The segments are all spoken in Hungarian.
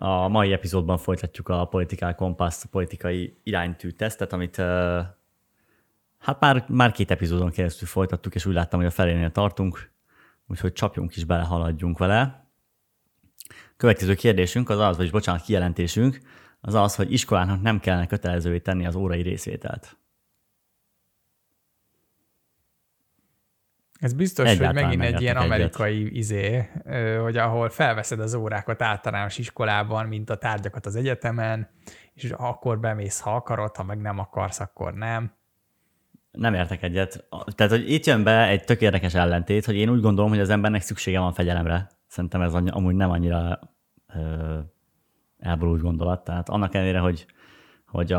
A mai epizódban folytatjuk a Political Compass politikai iránytű tesztet, amit hát már két epizódon keresztül folytattuk, és úgy láttam, hogy a felénél tartunk, úgyhogy csapjunk is bele, haladjunk vele. Következő kérdésünk az az, vagyis bocsánat, kijelentésünk, az az, hogy iskolának nem kellene kötelezővé tenni az órai részvételt. Ez biztos, egyáltalán hogy megint egy ilyen amerikai izé, hogy ahol felveszed az órákat általános iskolában, mint a tárgyakat az egyetemen, és akkor bemész, ha akarod, ha meg nem akarsz, akkor nem. Nem értek egyet. Tehát, hogy itt jön be egy tök érdekes ellentét, hogy én úgy gondolom, hogy az embernek szüksége van fegyelemre. Szerintem ez amúgy nem annyira elborult gondolat. Tehát annak ellenére, hogy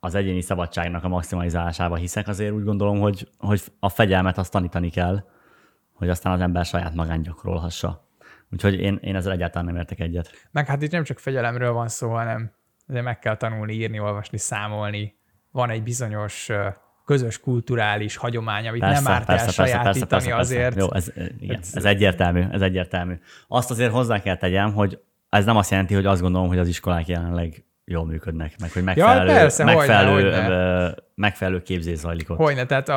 az egyéni szabadságnak a maximalizálásába hiszek, azért úgy gondolom, hogy a fegyelmet azt tanítani kell, hogy aztán az ember saját magán gyakorolhassa. Úgyhogy én ezzel egyáltalán nem értek egyet. Meg hát itt nem csak fegyelemről van szó, hanem azért meg kell tanulni, írni, olvasni, számolni. Van egy bizonyos közös kulturális hagyomány, amit persze, nem árt el sajátítani azért. Jó, ez egyértelmű. Azt azért hozzá kell tegyem, hogy ez nem azt jelenti, hogy azt gondolom, hogy az iskolák jelenleg jól működnek, meg hogy megfelelő képzés zajlik ott. Hogyne, tehát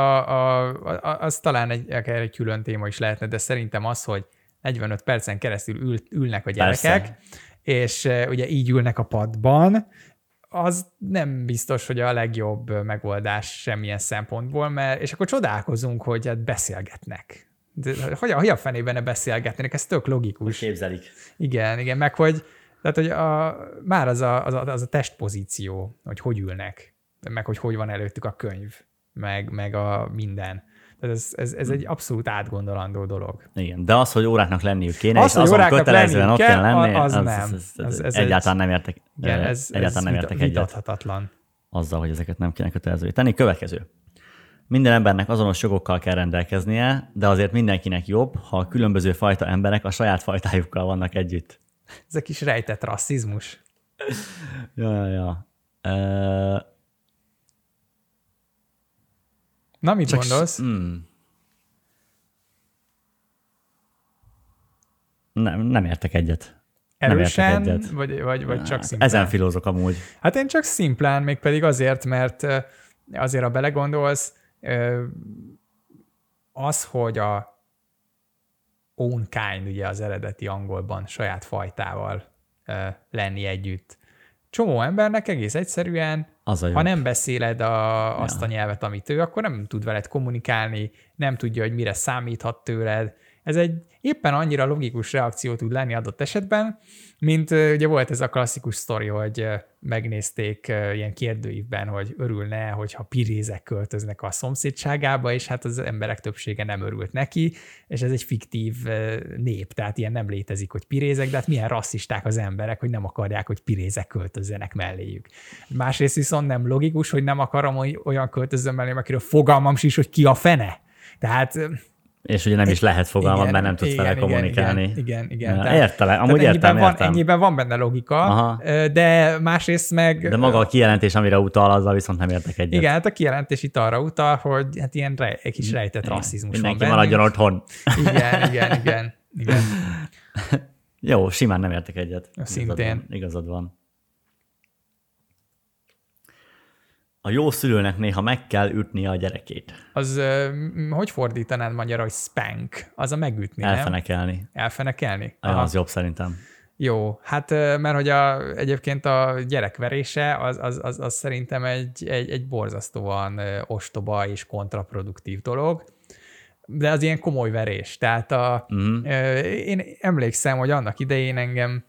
az talán egy külön téma is lehetne, de szerintem az, hogy 45 percen keresztül ülnek a gyerekek, persze. És ugye így ülnek a padban, az nem biztos, hogy a legjobb megoldás semmilyen szempontból, mert és akkor csodálkozunk, hogy hát beszélgetnek. De hogy a fenében ne beszélgetnének, ez tök logikus. Képzelik. Igen, meg hogy tehát, hogy már az a testpozíció, hogy ülnek, meg hogy van előttük a könyv, meg a minden. Tehát ez egy abszolút átgondolandó dolog. Igen, de az, hogy óráknak lenniük kéne, és azon kötelezően ott kell lenni, az egyáltalán nem értek vitathatatlan. Azzal, hogy ezeket nem kéne kötelezővé tenni. Következő. Minden embernek azonos jogokkal kell rendelkeznie, de azért mindenkinek jobb, ha a különböző fajta emberek a saját fajtájukkal vannak együtt. Ez egy kis rejtett rasszizmus. Ja. Na, mit gondolsz? Nem értek egyet. Erősen, vagy csak szimplán? Ezen filózok amúgy. Hát én csak szimplán, mégpedig azért, mert azért, ha belegondolsz, az, hogy a own kind, ugye az eredeti angolban saját fajtával lenni együtt. Csomó embernek egész egyszerűen, ha nem beszéled azt a nyelvet, amit ő, akkor nem tud veled kommunikálni, nem tudja, hogy mire számíthat tőled. Ez egy éppen annyira logikus reakció tud lenni adott esetben, mint ugye volt ez a klasszikus sztori, hogy megnézték ilyen kérdőívben, hogy örülne, hogyha pirézek költöznek a szomszédságába, és hát az emberek többsége nem örült neki, és ez egy fiktív nép, tehát ilyen nem létezik, hogy pirézek, de hát milyen rasszisták az emberek, hogy nem akarják, hogy pirézek költözzenek melléjük. Másrészt viszont nem logikus, hogy nem akarom, hogy olyan költözzön mellém, akiről fogalmam sincs, hogy ki a fene. Tehát... És ugye nem is lehet fogalmam, mert nem tudsz vele kommunikálni. Igen. Értem. Ennyiben van benne logika, de másrészt meg... De maga a kijelentés, amire utal, azzal viszont nem értek egyet. Igen, hát a kijelentés itt arra utal, hogy hát ilyen kis rejtett rasszizmus van bennünk. Mindenki maradjon otthon. Igen. Jó, simán nem értek egyet. Szintén. Igazad van. A jó szülőnek néha meg kell ütnie a gyerekét. Az, hogy fordítanád magyarul, hogy spank? Az a megütni, elfenekelni. Nem? Elfenekelni? Az jobb szerintem. Jó, hát mert hogy egyébként a gyerekverése, az szerintem egy borzasztóan ostoba és kontraproduktív dolog, de az ilyen komoly verés. Tehát én emlékszem, hogy annak idején engem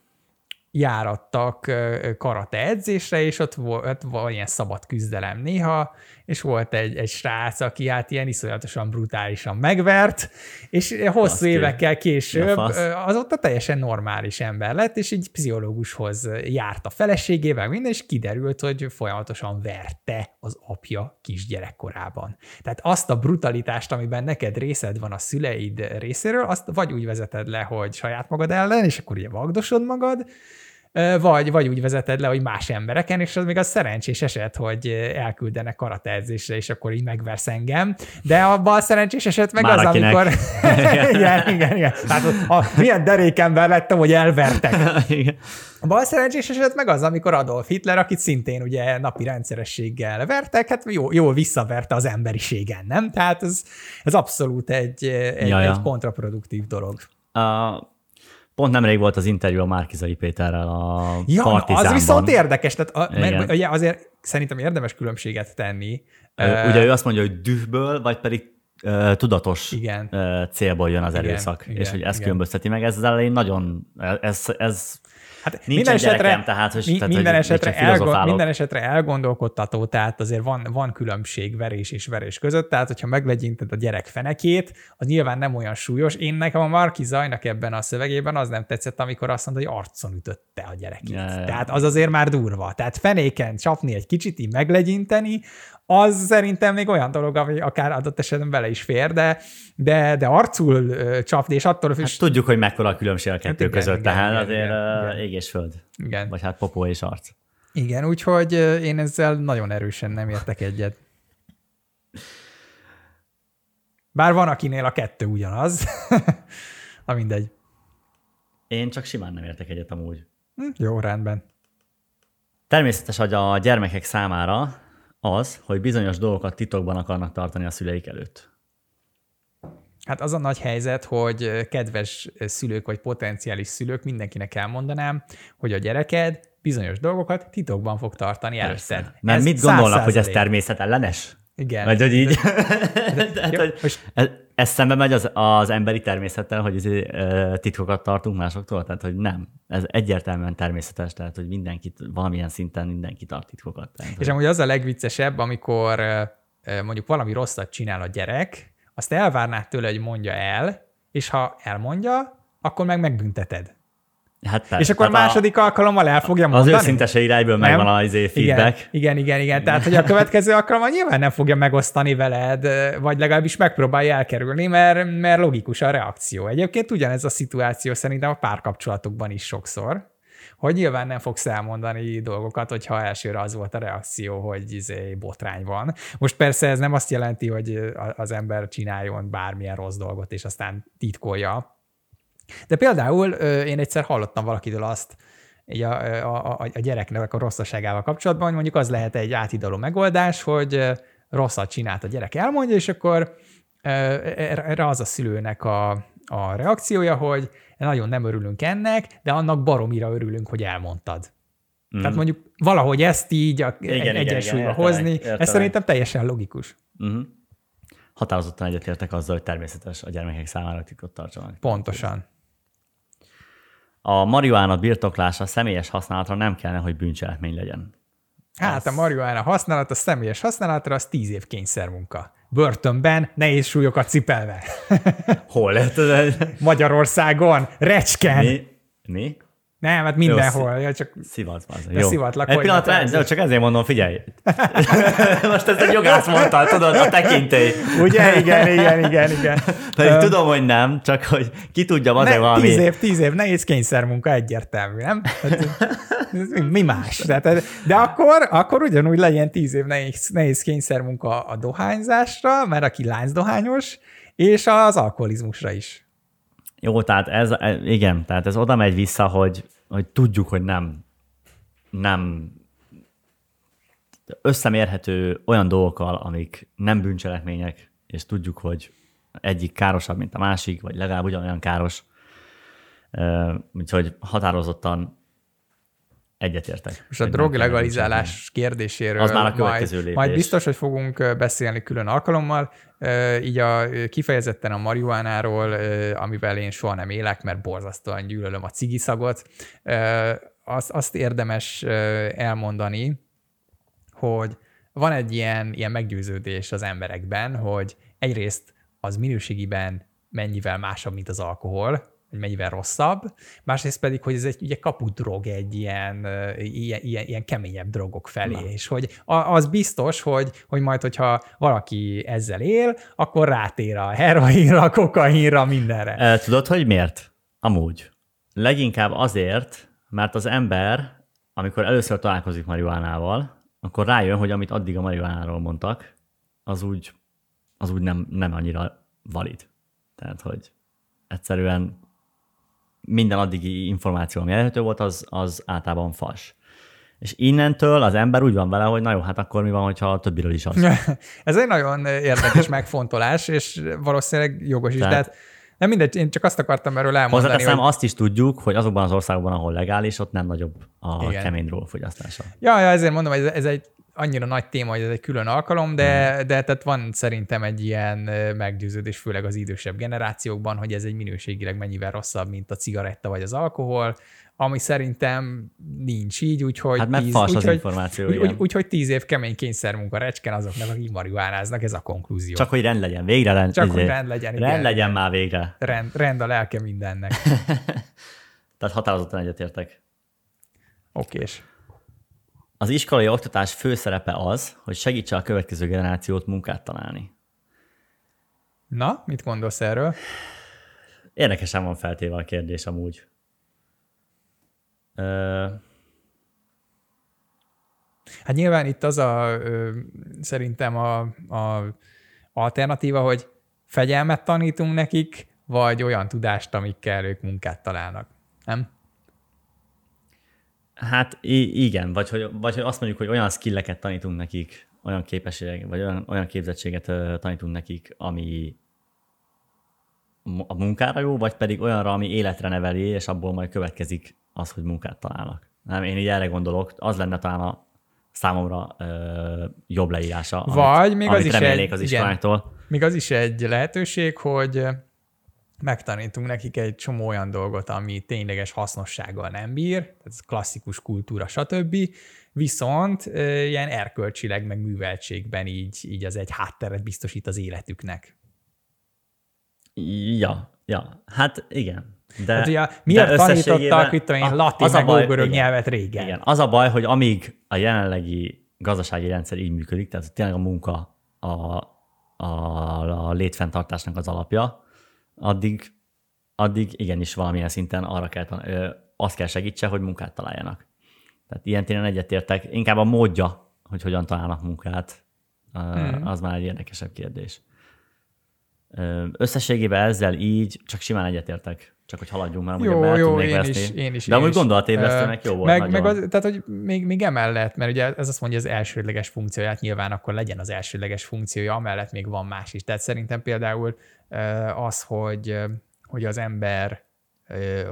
járattak karate edzésre, és ott volt ilyen szabad küzdelem néha, és volt egy srác, aki hát ilyen iszonyatosan brutálisan megvert, és hosszú évekkel később azóta teljesen normális ember lett, és egy pszichológushoz járt a feleségével, minden, és kiderült, hogy folyamatosan verte az apja kisgyerekkorában. Tehát azt a brutalitást, amiben neked részed van a szüleid részéről, azt vagy úgy vezeted le, hogy saját magad ellen, és akkor ugye vagdosod magad, vagy úgy vezeted le, hogy más embereken, és az még az szerencsés eset, hogy elküldenek karateedzésre, és akkor így megversz engem, de a bal szerencsés eset meg már az, akinek. Amikor... igen. Hát milyen derékember lettem, hogy elvertek. Igen. A bal szerencsés eset meg az, amikor Adolf Hitler, akit szintén ugye napi rendszerességgel vertek, hát jól visszaverte az emberiségen, nem? Tehát ez abszolút egy kontraproduktív dolog. Pont nemrég volt az interjú a Márki-Zay Péterrel a Partizánban. Az viszont érdekes, tehát ugye azért szerintem érdemes különbséget tenni. Ugye ő azt mondja, hogy dühből, vagy pedig tudatos célból jön az erőszak, és hogy ezt különbözteti meg. Ez az elején nagyon... Hát minden esetre elgondolkodtató, tehát azért van különbség verés és verés között, tehát hogyha meglegyinted a gyerek fenekét, az nyilván nem olyan súlyos. Én nekem a Márki-Zaynak ebben a szövegében az nem tetszett, amikor azt mondta, hogy arcon ütötte a gyerekét. Yeah. Tehát az azért már durva. Tehát fenéken csapni egy kicsit, így meglegyinteni, az szerintem még olyan dolog, ami akár adott esetben bele is fér, de arcul csapni, és attól... Hát tudjuk, hogy mekkora a különbség a kettő között, tehát azért ég és föld. Igen. Vagy hát popó és arc. Igen, úgyhogy én ezzel nagyon erősen nem értek egyet. Bár van, akinél a kettő ugyanaz. Na mindegy. Én csak simán nem értek egyet amúgy. Jó, rendben. Természetes, hogy a gyermekek számára az, hogy bizonyos dolgokat titokban akarnak tartani a szüleik előtt. Hát az a nagy helyzet, hogy kedves szülők vagy potenciális szülők, mindenkinek elmondanám, hogy a gyereked bizonyos dolgokat titokban fog tartani előtted. Mert mit gondolnak, hogy ez természetellenes? Igen. Vagy hogy így? Ez szembe megy az emberi természettel, hogy titkokat tartunk másoktól? Tehát, hogy nem. Ez egyértelműen természetes, tehát, hogy mindenki, valamilyen szinten mindenki tart titkokat. Tehát, és amúgy az a legviccesebb, amikor mondjuk valami rosszat csinál a gyerek, azt elvárnád tőle, hogy mondja el, és ha elmondja, akkor meg megbünteted. Hát és akkor második alkalommal el fogja mondani. Az őszintese irányból megvan az feedback. Igen. Tehát, hogy a következő alkalommal nyilván nem fogja megosztani veled, vagy legalábbis megpróbálja elkerülni, mert logikus a reakció. Egyébként ugyanez a szituáció szerintem a párkapcsolatokban is sokszor, hogy nyilván nem fogsz elmondani dolgokat, hogyha elsőre az volt a reakció, hogy botrány van. Most persze ez nem azt jelenti, hogy az ember csináljon bármilyen rossz dolgot, és aztán titkolja. De például én egyszer hallottam valakitől azt a gyereknek a rosszaságával kapcsolatban, hogy mondjuk az lehet egy áthidaló megoldás, hogy rosszat csinált a gyerek, elmondja, és akkor erre az a szülőnek a reakciója, hogy nagyon nem örülünk ennek, de annak baromira örülünk, hogy elmondtad. Mm. Tehát mondjuk valahogy ezt így egyensúlyba hozni, ez szerintem teljesen logikus. Mm-hmm. Határozottan egyetértek azzal, hogy természetes a gyermekek számára titkot tartsanak. Pontosan. A marihuána birtoklása személyes használatra nem kellene, hogy bűncselekmény legyen. Hát a marihuána használata személyes használatra az 10 év kényszermunka. Börtönben, nehéz súlyokat cipelve. Hol lehet ez? Magyarországon, Recsken. Mi? Nem, hát mindenhol. Jó, csak szivatva. Jó. Szivatlak, egy pillanat, csak ezért mondom, figyelj. Most ezt egy jogász mondta, tudod, a tekintély. Ugye? Igen. Pedig tudom, hogy nem, csak hogy ki tudja, azért valami. 10 év, nehéz kényszermunka, egyértelmű, nem? Mi más? De akkor ugyanúgy legyen 10 év nehéz kényszermunka a dohányzásra, mert aki láncdohányos, és az alkoholizmusra is. Jó, tehát ez oda megy vissza, hogy tudjuk, hogy nem összemérhető olyan dolgokkal, amik nem bűncselekmények, és tudjuk, hogy egyik károsabb, mint a másik, vagy legalább ugyanolyan káros. Úgyhogy határozottan egyetértek. Most a drog legalizálás kérdéséről majd biztos, hogy fogunk beszélni külön alkalommal, így kifejezetten a marihuánáról, amivel én soha nem élek, mert borzasztóan gyűlölöm a cigiszagot. Azt érdemes elmondani, hogy van egy ilyen meggyőződés az emberekben, hogy egyrészt az minőségiben mennyivel másabb, mint az alkohol, hogy mennyivel rosszabb, másrészt pedig, hogy ez egy ugye kapudrog egy ilyen keményebb drogok felé, és hogy az biztos, hogy majd, hogyha valaki ezzel él, akkor rátér a heroinra, a kokainra, mindenre. Tudod, hogy miért? Amúgy. Leginkább azért, Mert az ember, amikor először találkozik marihuánával, akkor rájön, hogy amit addig a marihuánáról mondtak, az úgy nem annyira valid. Tehát, hogy egyszerűen minden addigi információ, ami elérhető volt, az általában fals. És innentől az ember úgy van vele, hogy na jó, hát akkor mi van, hogyha a többiről is az. Ez egy nagyon érdekes megfontolás, és valószínűleg jogos is, de nem mindegy, én csak azt akartam erről elmondani. Hozzáteszem, hogy azt is tudjuk, hogy azokban az országokban, ahol legális, ott nem nagyobb a kemény drog fogyasztása. Ja, ezért mondom, hogy ez egy annyira nagy téma, hogy ez egy külön alkalom, de tehát van szerintem egy ilyen meggyőződés, főleg az idősebb generációkban, hogy ez egy minőségileg mennyivel rosszabb, mint a cigaretta vagy az alkohol, ami szerintem nincs így, úgyhogy... Hát mert fals az információ, igen. Úgyhogy 10 év kemény kényszermunka recsken azoknak, akik marihuánáznak, ez a konklúzió. Csak hogy rend legyen, végre rend. Csak hogy rend legyen, igen. Rend legyen már végre. Rend a lelke mindennek. Tehát határozottan egyetértek. Okés. Az iskolai oktatás fő szerepe az, hogy segítse a következő generációt munkát találni. Na, mit gondolsz erről? Érdekesen van feltéve a kérdés amúgy. Hát nyilván itt az szerintem a alternatíva, hogy fegyelmet tanítunk nekik, vagy olyan tudást, amikkel ők munkát találnak, nem? Hát igen, vagy hogy azt mondjuk, hogy olyan skilleket tanítunk nekik, olyan képességeket, vagy olyan képzettséget tanítunk nekik, ami a munkára jó, vagy pedig olyanra, ami életre neveli, és abból majd következik az, hogy munkát találnak. Nem, én így erre gondolok, az lenne talán a számomra jobb leírása, amit remélnék az iskolánktól. Még az is egy lehetőség, hogy megtanítunk nekik egy csomó olyan dolgot, ami tényleges hasznossággal nem bír, ez klasszikus kultúra, stb., viszont ilyen erkölcsileg, meg műveltségben így az egy hátteret biztosít az életüknek. Ja, hát igen. De, hát ugye, miért tanítottak itt a latin meg ógörög nyelvet régen? Igen, az a baj, hogy amíg a jelenlegi gazdasági rendszer így működik, tehát tényleg a munka a létfenntartásnak az alapja, addig igenis valamilyen szinten arra azt kell segítse, hogy munkát találjanak. Tehát ilyen tényleg egyetértek. Inkább a módja, hogy hogyan találnak munkát, az már egy érdekesebb kérdés. Összességében ezzel így csak simán egyetértek. Csak hogy haladjunk, mert amúgy el tudnék veszni. De amúgy gondolatébresztőnek jó volt. Meg az, tehát, hogy még emellett, mert ugye ez azt mondja, az elsődleges funkcióját, nyilván akkor legyen az elsődleges funkciója, amellett még van más is. Tehát szerintem például az, hogy az ember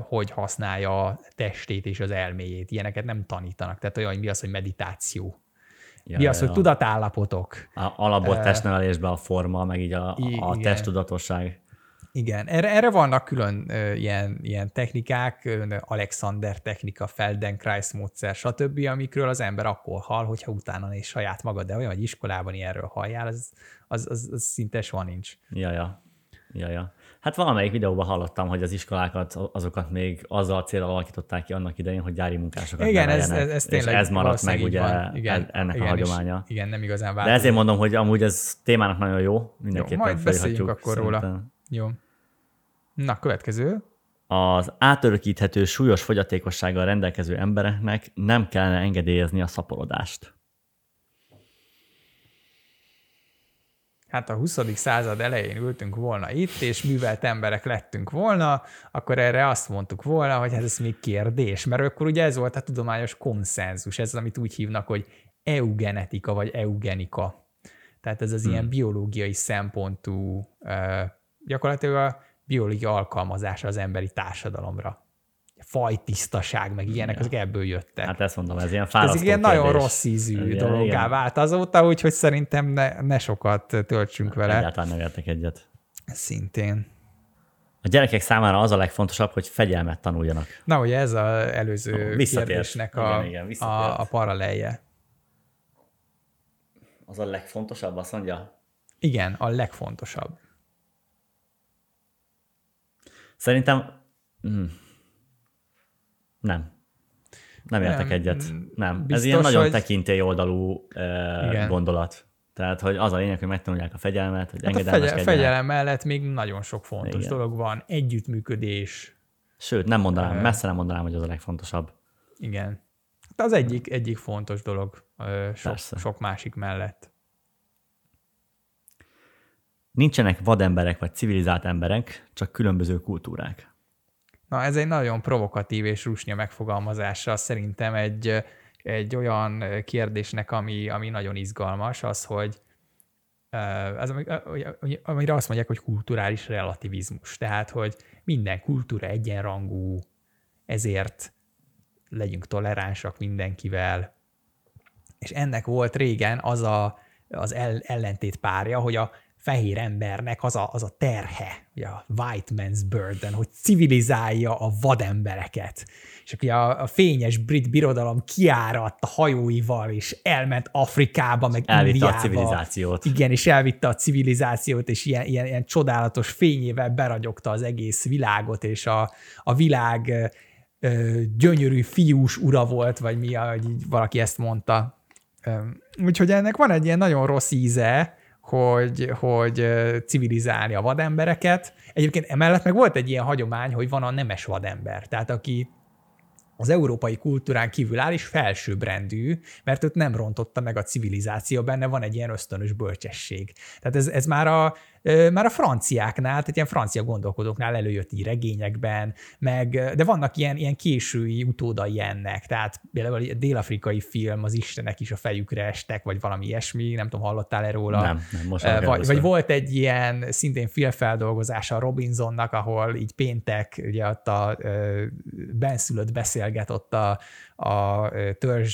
hogy használja a testét és az elméjét, ilyeneket nem tanítanak. Tehát olyan, hogy mi az, hogy meditáció. Mi az, hogy tudatállapotok. Alapból testnevelésbe a forma, meg így a testtudatosság. Igen, erre vannak külön ilyen technikák, Alexander technika, Feldenkrais módszer, stb., amikről az ember akkor hall, hogyha utána és saját magad, de olyan, hogy iskolában ilyenről halljál, az szinte soha nincs. Ja. Hát valamelyik videóban hallottam, hogy az iskolákat, azokat még azzal a célral alakították ki annak idején, hogy gyári munkásokat ez tényleg, és ez maradt meg ugye ennek a hagyománya. Igen, nem igazán változik. De ezért mondom, hogy amúgy ez témának nagyon jó, mindenképpen majd beszéljünk akkor szerintem róla. Jó. Na, következő. Az átörökíthető súlyos fogyatékossággal rendelkező embereknek nem kellene engedélyezni a szaporodást. Hát a 20. század elején ültünk volna itt, és művelt emberek lettünk volna, akkor erre azt mondtuk volna, hogy ez még kérdés, mert akkor ugye ez volt a tudományos konszenzus, ez az, amit úgy hívnak, hogy eugenetika vagy eugenika. Tehát ez az ilyen biológiai szempontú, gyakorlatilag a biológia alkalmazása az emberi társadalomra. Fajtisztaság, meg ilyenek, azok ebből jöttek. Hát ezt mondom, ez ilyen fárasztó kérdés. Ez ilyen nagyon rossz ízű dologgá vált azóta, úgyhogy szerintem ne sokat töltsünk vele. Egyáltalán nem értek egyet. Szintén. A gyerekek számára az a legfontosabb, hogy fegyelmet tanuljanak. Na, ugye ez az előző kérdésnek a paralelje. Az a legfontosabb, azt mondja? Igen, a legfontosabb. Szerintem nem értek egyet. Nem. Biztos, ez ilyen nagyon tekintély oldalú gondolat. Tehát, hogy az a lényeg, hogy megtanulják a fegyelmet, hogy engedelmeskedjenek. A fegyelem mellett még nagyon sok fontos dolog van. Együttműködés. Sőt, nem mondanám, messze nem mondanám, hogy az a legfontosabb. Igen. Hát az egyik fontos dolog sok másik mellett. Nincsenek vademberek vagy civilizált emberek, csak különböző kultúrák. Na, ez egy nagyon provokatív és rusnya megfogalmazása szerintem egy olyan kérdésnek, ami nagyon izgalmas, az, hogy az, amire azt mondják, hogy kulturális relativizmus. Tehát, hogy minden kultúra egyenrangú, ezért legyünk toleránsak mindenkivel. És ennek volt régen az ellentét párja, hogy a fehér embernek az a terhe, ugye a white man's burden, hogy civilizálja a vadembereket. És ugye a fényes brit birodalom kiáradt a hajóival, és elment Afrikába, meg elvitte Indiába. Elvitte a civilizációt. Igen, és elvitte a civilizációt, és ilyen csodálatos fényével beragyogta az egész világot, és a világ gyönyörű fiús ura volt, vagy mi, ahogy valaki ezt mondta. Úgyhogy ennek van egy ilyen nagyon rossz íze, hogy civilizálni a vadembereket. Egyébként emellett meg volt egy ilyen hagyomány, hogy van a nemes vadember, tehát aki az európai kultúrán kívül áll, és felsőbbrendű, mert őt nem rontotta meg a civilizáció, benne van egy ilyen ösztönös bölcsesség. Tehát ez már a franciáknál, tehát ilyen francia gondolkodóknál előjött így regényekben, de vannak ilyen késői utódai ennek, tehát például a dél-afrikai film, az istenek is a fejükre estek, vagy valami ilyesmi, nem tudom, hallottál-e róla? Nem most nem vagy volt egy ilyen szintén filmfeldolgozása Robinsonnak, ahol így péntek, ugye ott a benszülött beszélget ott a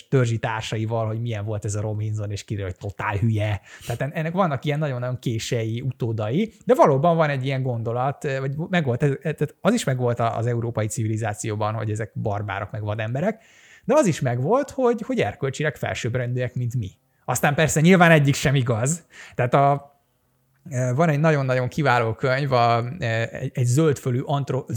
törzsi társaival, hogy milyen volt ez a Robinson, és kiderül, hogy totál hülye. Tehát ennek vannak ilyen nagyon-nagyon késői utódai, de valóban van egy ilyen gondolat, vagy az is megvolt az európai civilizációban, hogy ezek barbárok meg vademberek, de az is megvolt, hogy erkölcsileg felsőbbrendűek, mint mi. Aztán persze nyilván egyik sem igaz. Tehát van egy nagyon-nagyon kiváló könyv, egy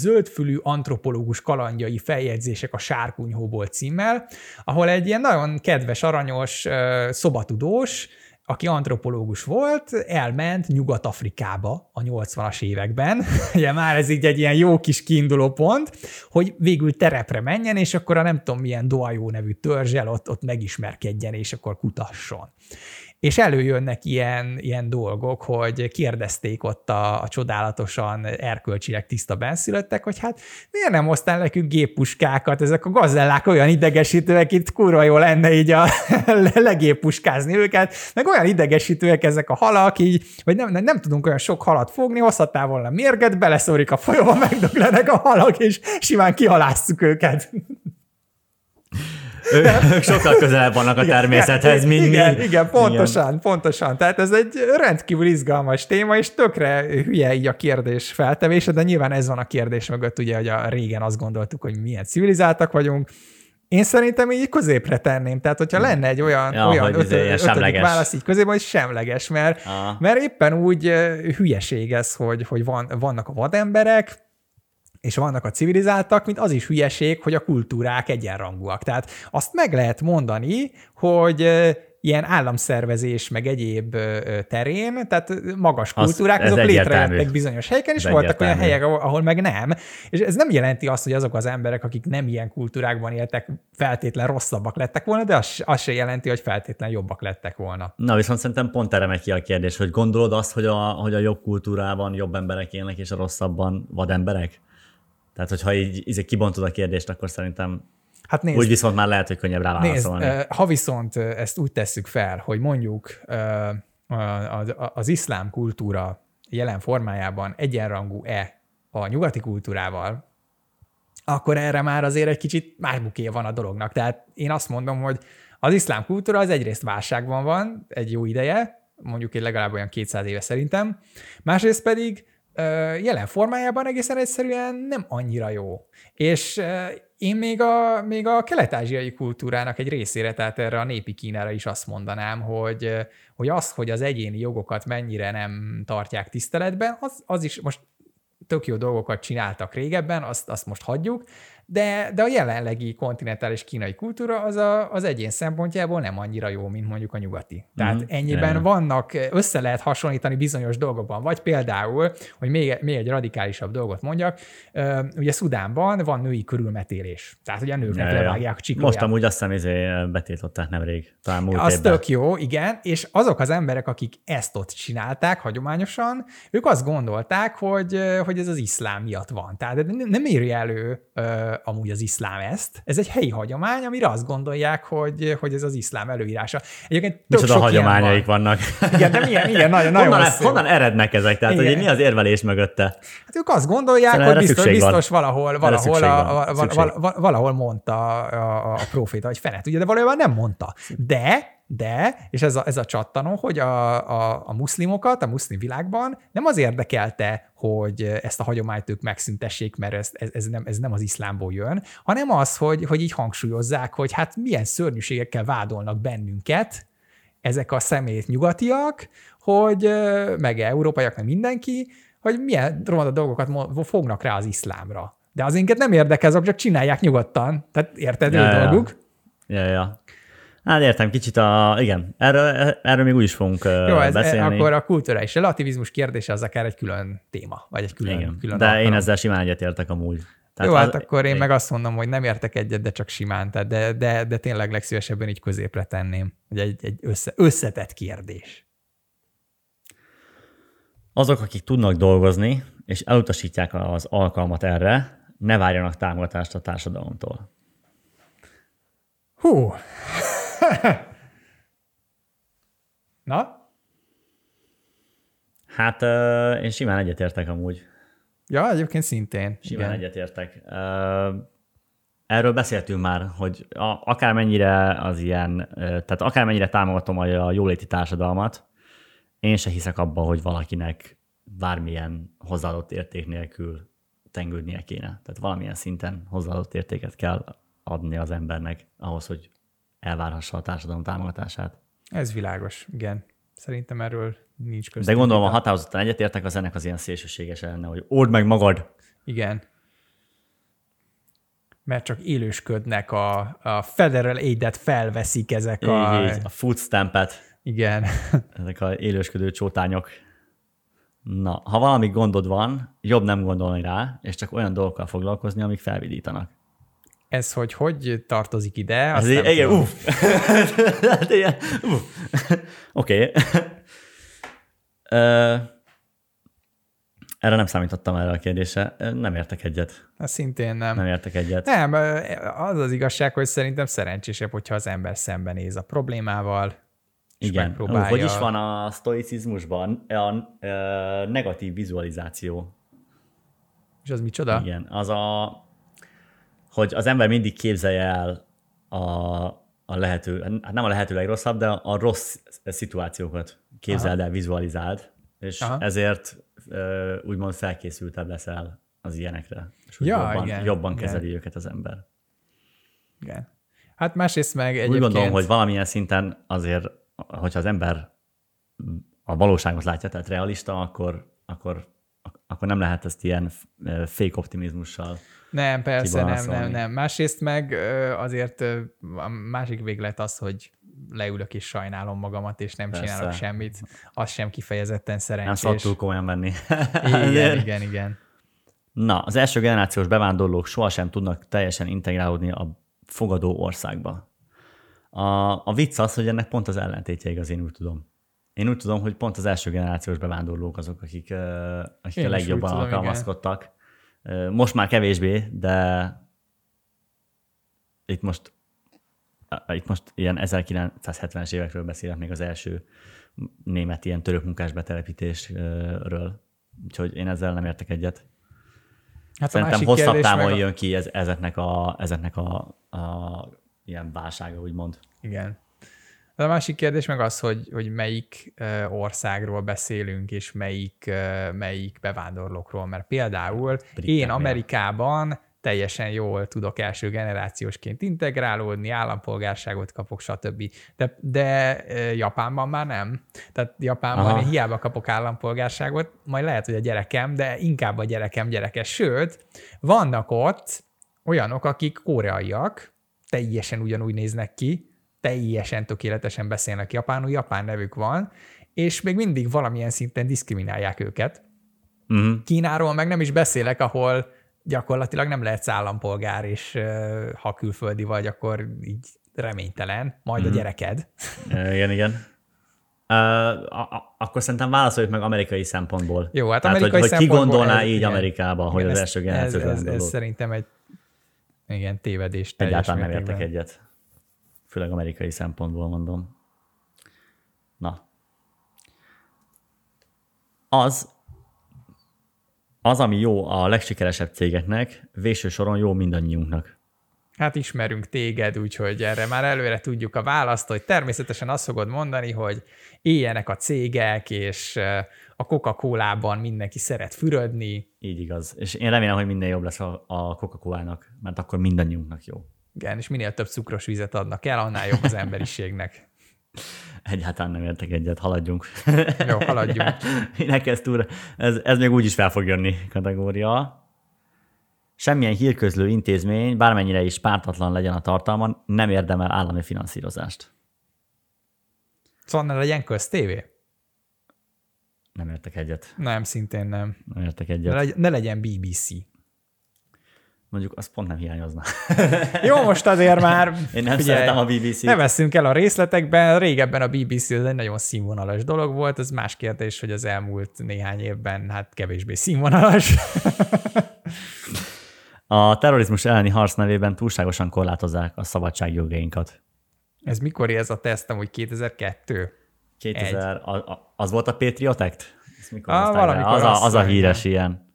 zöldfülű antropológus kalandjai feljegyzések a sárkunyhóból címmel, ahol egy ilyen nagyon kedves, aranyos, szobatudós, aki antropológus volt, elment Nyugat-Afrikába a 80-as években. Ugye már ez így egy ilyen jó kis kiinduló pont, hogy végül terepre menjen, és akkor a nem tudom milyen Doajó nevű törzsel ott megismerkedjen, és akkor kutasson. És előjönnek ilyen dolgok, hogy kérdezték ott a csodálatosan erkölcsileg tiszta benszülöttek, hogy hát miért nem osztál nekünk géppuskákat, ezek a gazellák olyan idegesítőek, itt kurva jó lenne így legéppuskázni őket, meg olyan idegesítőek ezek a halak, így, hogy nem tudunk olyan sok halat fogni, hozhatnál volna mérget, beleszórik a folyóba, megdöglenek a halak, és simán kihalásszuk őket. Ők sokkal közelebb vannak a természethez, mint mi. Igen, pontosan. Tehát ez egy rendkívül izgalmas téma, és tökre hülye így a kérdés feltevése, de nyilván ez van a kérdés mögött, ugye, hogy régen azt gondoltuk, hogy milyen civilizáltak vagyunk. Én szerintem így középre tenném, tehát hogyha lenne egy olyan ötödik válasz így közében, hogy semleges, mert éppen úgy hülyeség ez, hogy vannak a vademberek, és vannak a civilizáltak, mint az is hülyeség, hogy a kultúrák egyenrangúak. Tehát azt meg lehet mondani, hogy ilyen államszervezés, meg egyéb terén, tehát magas kultúrák, azok létrejöttek bizonyos helyeken, és voltak olyan helyek, ahol meg nem. És ez nem jelenti azt, hogy azok az emberek, akik nem ilyen kultúrákban éltek, feltétlen rosszabbak lettek volna, de az se jelenti, hogy feltétlen jobbak lettek volna. Na, viszont szerintem pont erre megy ki a kérdés, hogy gondolod azt, hogy a jobb kultúrában jobb emberek élnek, és a rosszabban vademberek? Tehát, hogyha így kibontod a kérdést, akkor szerintem úgy viszont már lehet, hogy könnyebb rá válaszolni. Ha viszont ezt úgy tesszük fel, hogy mondjuk az iszlám kultúra jelen formájában egyenrangú-e a nyugati kultúrával, akkor erre már azért egy kicsit más bukéja van a dolognak. Tehát én azt mondom, hogy az iszlám kultúra az egyrészt válságban van egy jó ideje, mondjuk legalább olyan 200 éve szerintem, másrészt pedig jelen formájában egészen egyszerűen nem annyira jó. És én még a kelet-ázsiai kultúrának egy részére, tehát erre a népi Kínára is azt mondanám, hogy az, hogy az egyéni jogokat mennyire nem tartják tiszteletben, az is most tök jó dolgokat csináltak régebben, azt most hagyjuk, de a jelenlegi kontinentális kínai kultúra az egyén szempontjából nem annyira jó, mint mondjuk a nyugati. Tehát ennyiben vannak, össze lehet hasonlítani bizonyos dolgokban, vagy például, hogy még egy radikálisabb dolgot mondjak, ugye Szudánban van női körülmetélés. Tehát ugye a nőknek levágják a csiklóját. Most amúgy azt hiszem betiltották nemrég, talán múlt évben. Az tök jó, igen, és azok az emberek, akik ezt ott csinálták hagyományosan, ők azt gondolták, hogy ez az iszlám miatt van. Tehát nem írja elő amúgy az iszlám ezt. Ez egy helyi hagyomány, amire azt gondolják, hogy ez az iszlám előírása. Egyébként tök sok hagyományaik vannak. Igen, de milyen nagyon honnan erednek ezek? Tehát, hogy mi az érvelés mögötte? Hát ők azt gondolják, szóval hogy biztos valahol mondta a proféta, hogy fenet, ugye, de valójában nem mondta. De, és ez a csattanó, hogy a muszlimokat, a muszlim világban nem az érdekelte, hogy ezt a hagyományt ők megszüntessék, mert ez nem az iszlámból jön, hanem az, hogy így hangsúlyozzák, hogy hát milyen szörnyűségekkel vádolnak bennünket ezek a szemét nyugatiak, hogy meg európaiak, meg mindenki, hogy milyen romada dolgokat fognak rá az iszlámra. De az énket nem érdekel, azok csak csinálják nyugodtan. Tehát érted, ő dolguk? Ja. Hát értem, kicsit igen, erről még úgy is fogunk beszélni. Akkor a kulturális relativizmus kérdése az akár egy külön téma, vagy egy külön de alkalom. Én ezzel simán egyet értek amúgy. Tehát akkor én meg azt mondom, hogy nem értek egyet, de csak simán, tehát de tényleg legszívesebben így középre tenném, hogy egy összetett kérdés. Azok, akik tudnak dolgozni, és elutasítják az alkalmat erre, ne várjanak támogatást a társadalomtól. Hú! Na? Hát én simán egyetértek amúgy. Ja, egyébként szintén. Simán egyetértek. Erről beszéltünk már, hogy akármennyire támogatom a jóléti társadalmat, én se hiszek abban, hogy valakinek bármilyen hozzáadott érték nélkül tengődnie kéne. Tehát valamilyen szinten hozzáadott értéket kell adni az embernek ahhoz, hogy elvárhassa a társadalom támogatását. Ez világos, igen. Szerintem erről nincs között. De gondolom, a határozottan egyetértek, az ennek az ilyen szélsőséges lenne, hogy old meg magad. Igen. Mert csak élősködnek, a federal aidet felveszik ezek a food stampet. Igen. Ezek az élősködő csótányok. Na, ha valami gondod van, jobb nem gondolni rá, és csak olyan dolgokkal foglalkozni, amik felvidítanak. Ez hogy tartozik ide? Igen, Oké. Erre nem számítottam erre a kérdésre. Nem értek egyet. Szintén nem. Nem értek egyet. Nem, az igazság, hogy szerintem szerencsésebb, hogyha az ember szembenéz a problémával, igen. Megpróbálja. Hogy is van a sztoicizmusban a negatív vizualizáció. És az micsoda? Igen, az hogy az ember mindig képzelje el a lehető, hát nem a lehető legrosszabb, de a rossz szituációkat képzeld el, vizualizáld, és ezért úgymond felkészültebb leszel az ilyenekre, és jobban kezeli őket az ember. Igen. Hát másrészt meg egyébként... Úgy gondolom, hogy valamilyen szinten azért, hogyha az ember a valóságot látja, tehát realista, akkor nem lehet ezt ilyen fake optimizmussal. Nem, persze, nem. Másrészt meg azért a másik véglet az, hogy leülök és sajnálom magamat, és nem csinálok semmit. Az sem kifejezetten szerencsés. Nem szabad túl komolyan venni. Igen. Na, az első generációs bevándorlók sohasem tudnak teljesen integrálódni a fogadó országba. A vicc az, hogy ennek pont az ellentétje igaz, én úgy tudom. Én úgy tudom, hogy pont az első generációs bevándorlók azok, akik a legjobban alkalmazkodtak. Igen. Most már kevésbé, de itt most ilyen 1970-es évekről beszélek, még az első német ilyen török munkás betelepítésről. Úgyhogy én ezzel nem értek egyet. Hát szerintem hosszabb távon jön ki ezeknek a ilyen válsága, úgymond. Igen. A másik kérdés meg az, hogy melyik országról beszélünk, és melyik bevándorlókról. Mert például én Amerikában teljesen jól tudok első generációsként integrálódni, állampolgárságot kapok, stb. De Japánban már nem. Tehát Japánban én hiába kapok állampolgárságot, majd lehet, hogy a gyerekem, de inkább a gyerekem gyerekes. Sőt, vannak ott olyanok, akik koreaiak, teljesen ugyanúgy néznek ki, teljesen tökéletesen beszélnek japánul, japán nevük van, és még mindig valamilyen szinten diszkriminálják őket. Uh-huh. Kínáról meg nem is beszélek, ahol gyakorlatilag nem lehetsz állampolgár, és ha külföldi vagy, akkor így reménytelen, majd a gyereked. Igen, igen. Akkor szerintem válaszoljuk meg amerikai szempontból. Jó, hát tehát, amerikai szempontból. Ki gondolná így Amerikában, igen, hogy az első generáció gondoló. Ez szerintem egy igen, tévedés. Egyáltalán nem értek egyet. Főleg amerikai szempontból mondom. Na. Az, ami jó a legsikeresebb cégeknek, végső soron jó mindannyiunknak. Hát ismerünk téged, úgyhogy erre már előre tudjuk a választ, hogy természetesen azt fogod mondani, hogy éljenek a cégek, és a Coca-Colában mindenki szeret fürödni. Így igaz. És én remélem, hogy minden jobb lesz a Coca-Colának, mert akkor mindannyiunknak jó. Igen, és minél több cukros vizet adnak el, annál jobb az emberiségnek. Egyáltalán nem értek egyet, haladjunk. Jó, haladjunk. Ez még úgyis fel fog jönni kategória. Semmilyen hírközlő intézmény, bármennyire is pártatlan legyen a tartalma, nem érdemel állami finanszírozást. Szóval ne legyen köztévé? Nem értek egyet. Nem, szintén nem. Nem értek egyet. Ne legyen BBC. Mondjuk az pont nem hiányozna. Jó, most azért már... Én nem szeretem a BBC-t. Ne veszünk el a részletekben. Régebben a BBC az egy nagyon színvonalas dolog volt. Ez más kérdés, hogy az elmúlt néhány évben hát kevésbé színvonalas. A terrorizmus elleni harc nevében túlságosan korlátozzák a szabadságjogainkat. Ez mikor ez a teszt, amúgy 2002? 2000, az volt a Patriot Act? Az a híres ilyen.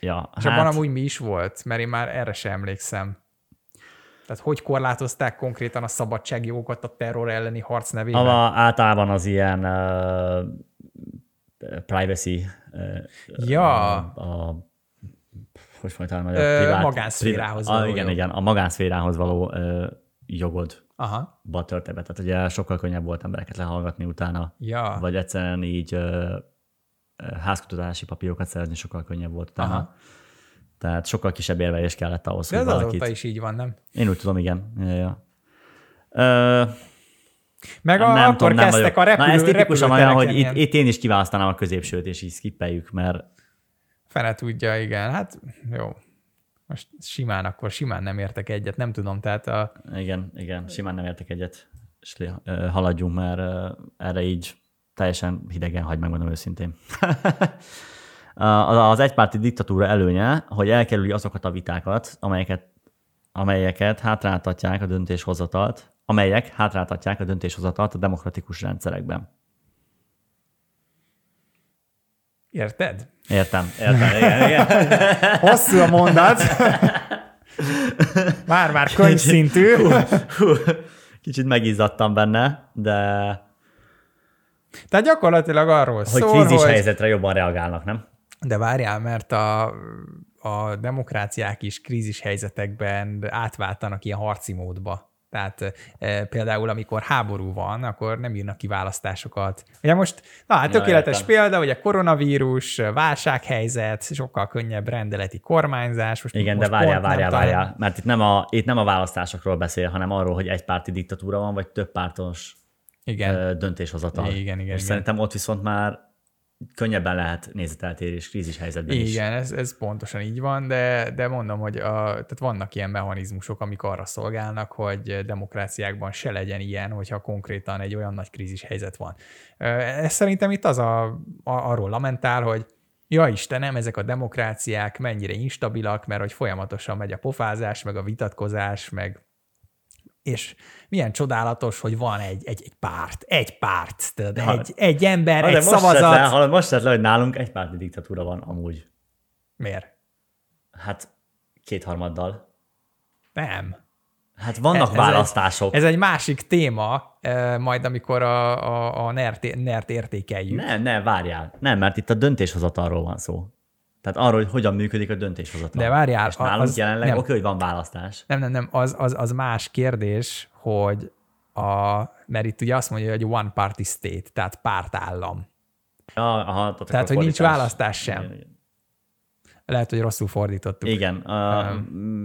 És abban amúgy mi is volt, mert én már erre sem emlékszem. Tehát hogy korlátozták konkrétan a szabadságjogokat a terror elleni harc nevében? Általában az ilyen privacy... magánszférához való jog. Igen, a magánszférához való jogodba törte be. Tehát ugye sokkal könnyebb volt embereket lehallgatni utána, vagy egyszerűen így házkutatási papírokat szerezni sokkal könnyebb volt utána. Aha. Tehát sokkal kisebb érvelés kellett ahhoz, hogy valakit... De ez azóta is így van, nem? Én úgy tudom, igen. Ja. Meg akkor kezdtek a repülőtereken. Ez tipikusan olyan, hogy itt én is kiválasztanám a középsőt, és így skippeljük, mert... Fene tudja, igen. Hát jó. Most simán nem értek egyet, nem tudom, tehát a... Igen, simán nem értek egyet. És haladjunk, mert erre így teljesen hidegen hagy, megmondom őszintén. Az egypárti diktatúra előnye, hogy elkerüli azokat a vitákat, amelyek hátráltatják a döntéshozatalt, a demokratikus rendszerekben. Érted? Értem. Igen. Hosszú a mondat. Már könyvszintű. Kicsit megizzadtam benne, de... Tehát gyakorlatilag arról szól, hogy... Krízis helyzetre jobban reagálnak, nem? De várjál, mert a demokráciák is krízis helyzetekben átváltanak ilyen harci módba. Tehát például, amikor háború van, akkor nem írnak ki választásokat. Ugye most, tökéletes példa, hogy a koronavírus, válsághelyzet, sokkal könnyebb rendeleti kormányzás. Várjál. Mert itt nem a választásokról beszél, hanem arról, hogy egypárti diktatúra van, vagy többpártos döntéshozatal. Igen. Szerintem ott viszont már könnyebben lehet nézeteltérés krízishelyzetben is. Igen, ez pontosan így van, de mondom, hogy tehát vannak ilyen mechanizmusok, amik arra szolgálnak, hogy demokráciákban se legyen ilyen, hogyha konkrétan egy olyan nagy krízishelyzet van. Ez szerintem itt arról lamentál, hogy ja Istenem, ezek a demokráciák mennyire instabilak, mert hogy folyamatosan megy a pofázás, meg a vitatkozás, meg... És milyen csodálatos, hogy van egy párt, egy ember, egy szavazat. Most tett le, hogy nálunk egy párti diktatúra van amúgy. Miért? Hát 2/3. Nem. Hát vannak választások. Ez egy másik téma, majd amikor a NERT értékeljük. Nem, várjál. Nem, mert itt a döntéshozatalról van szó. Tehát arról, hogy hogyan működik a döntéshozatal. De várjál. És nálunk jelenleg oké, hogy van választás. Nem, az más kérdés, hogy mert itt ugye azt mondja, hogy one party state, tehát pártállam. Tehát, hogy nincs választás sem. Lehet, hogy rosszul fordítottuk. Igen.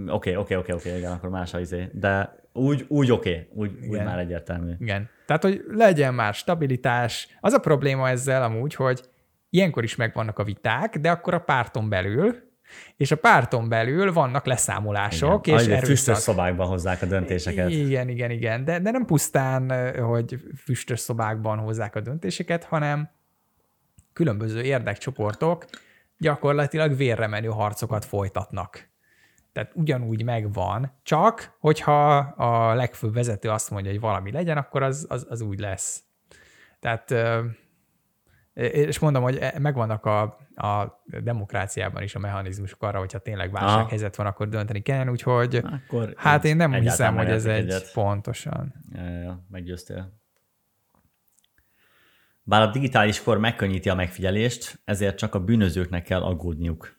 Oké, igen, akkor más a izé. De úgy oké, úgy már egyértelmű. Igen. Tehát, hogy legyen már stabilitás. Az a probléma ezzel amúgy, hogy ilyenkor is megvannak a viták, de akkor a párton belül, és a párton belül vannak leszámolások, igen, és erőszak. Füstös szobákban hozzák a döntéseket. Igen. De nem pusztán, hogy füstös szobákban hozzák a döntéseket, hanem különböző érdekcsoportok gyakorlatilag vérre menő harcokat folytatnak. Tehát ugyanúgy megvan, csak hogyha a legfőbb vezető azt mondja, hogy valami legyen, akkor az úgy lesz. Tehát... És mondom, hogy megvannak a demokráciában is a mechanizmusok arra, hogyha tényleg válsághelyzet van, akkor dönteni kell, úgyhogy akkor hát én nem hiszem, hogy ez egy pontosan. Ja, meggyőztél. Bár a digitális kor megkönnyíti a megfigyelést, ezért csak a bűnözőknek kell aggódniuk.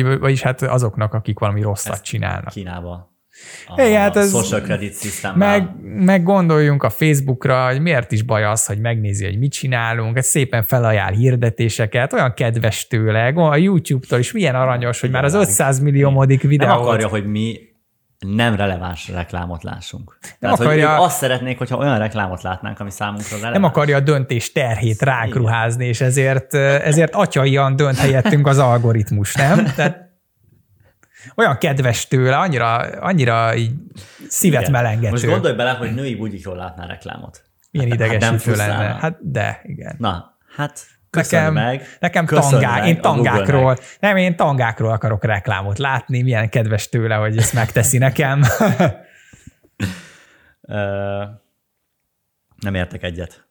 Vagyis hát azoknak, akik valami rosszat csinálnak. Kínába. Hát ez social credit systemmel. Meg gondoljunk a Facebookra, hogy miért is baj az, hogy megnézi, hogy mit csinálunk, szépen felajánl hirdetéseket, olyan kedves tőle, a YouTube-tól is milyen aranyos, hogy már az 500 milliómodik videót. Nem akarja, hogy mi nem releváns reklámot lássunk. Tehát, azt szeretnék, hogyha olyan reklámot látnánk, ami számunkra releváns. Nem akarja a döntés terhét ránk ruházni, és ezért atyaian dönt helyettünk az algoritmus, nem? Tehát olyan kedves tőle, annyira így szívet igen. melengető. Most gondolj bele, hogy női bugyikról látná reklámot. Milyen idegesítő lenne. Hát de, igen. Na, hát én tangákról akarok reklámot látni, milyen kedves tőle, hogy ezt megteszi nekem. Nem értek egyet.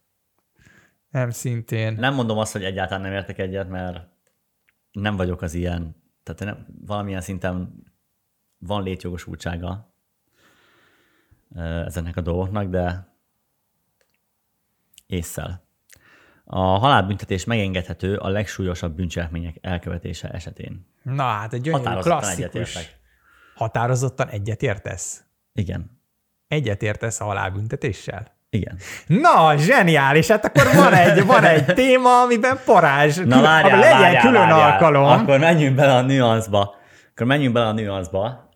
Nem szintén. Nem mondom azt, hogy egyáltalán nem értek egyet, mert nem vagyok az ilyen. Tehát nem, valamilyen szinten van létjogosultsága ezeknek a dolgoknak, de ésszel. A halálbüntetés megengedhető a legsúlyosabb bűncselekmények elkövetése esetén. Na hát egy gyönyörű klasszikus. Határozottan egyetértesz? Igen. Egyetértesz a halálbüntetéssel? Igen. Na, zseniális, hát akkor van egy téma, amiben parázs. Na, legyen külön alkalom. Akkor menjünk bele a nüanszba.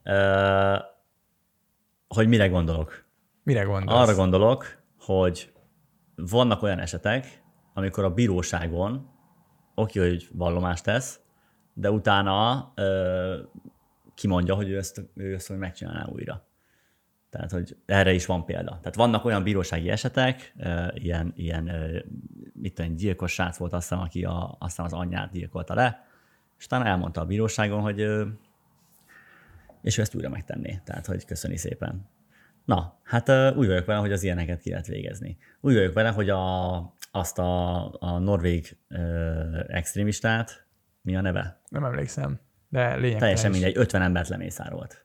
Hogy mire gondolok. Mire gondolsz? Arra gondolok, hogy vannak olyan esetek, amikor a bíróságon oké, hogy vallomást tesz, de utána kimondja, hogy ő ezt megcsinálná újra. Tehát, hogy erre is van példa. Tehát vannak olyan bírósági esetek, ilyen gyilkos srác volt aztán, aki aztán az anyját gyilkolta le, és utána elmondta a bíróságon, hogy ő ezt újra megtenné. Tehát, hogy köszöni szépen. Na, hát úgy vagyok vele, hogy az ilyeneket ki lehet végezni. Úgy vagyok vele, hogy azt a norvég extrémistát, mi a neve? Nem emlékszem, de lényegtelen. Teljesen mindegy, 50 embert lemészárolt.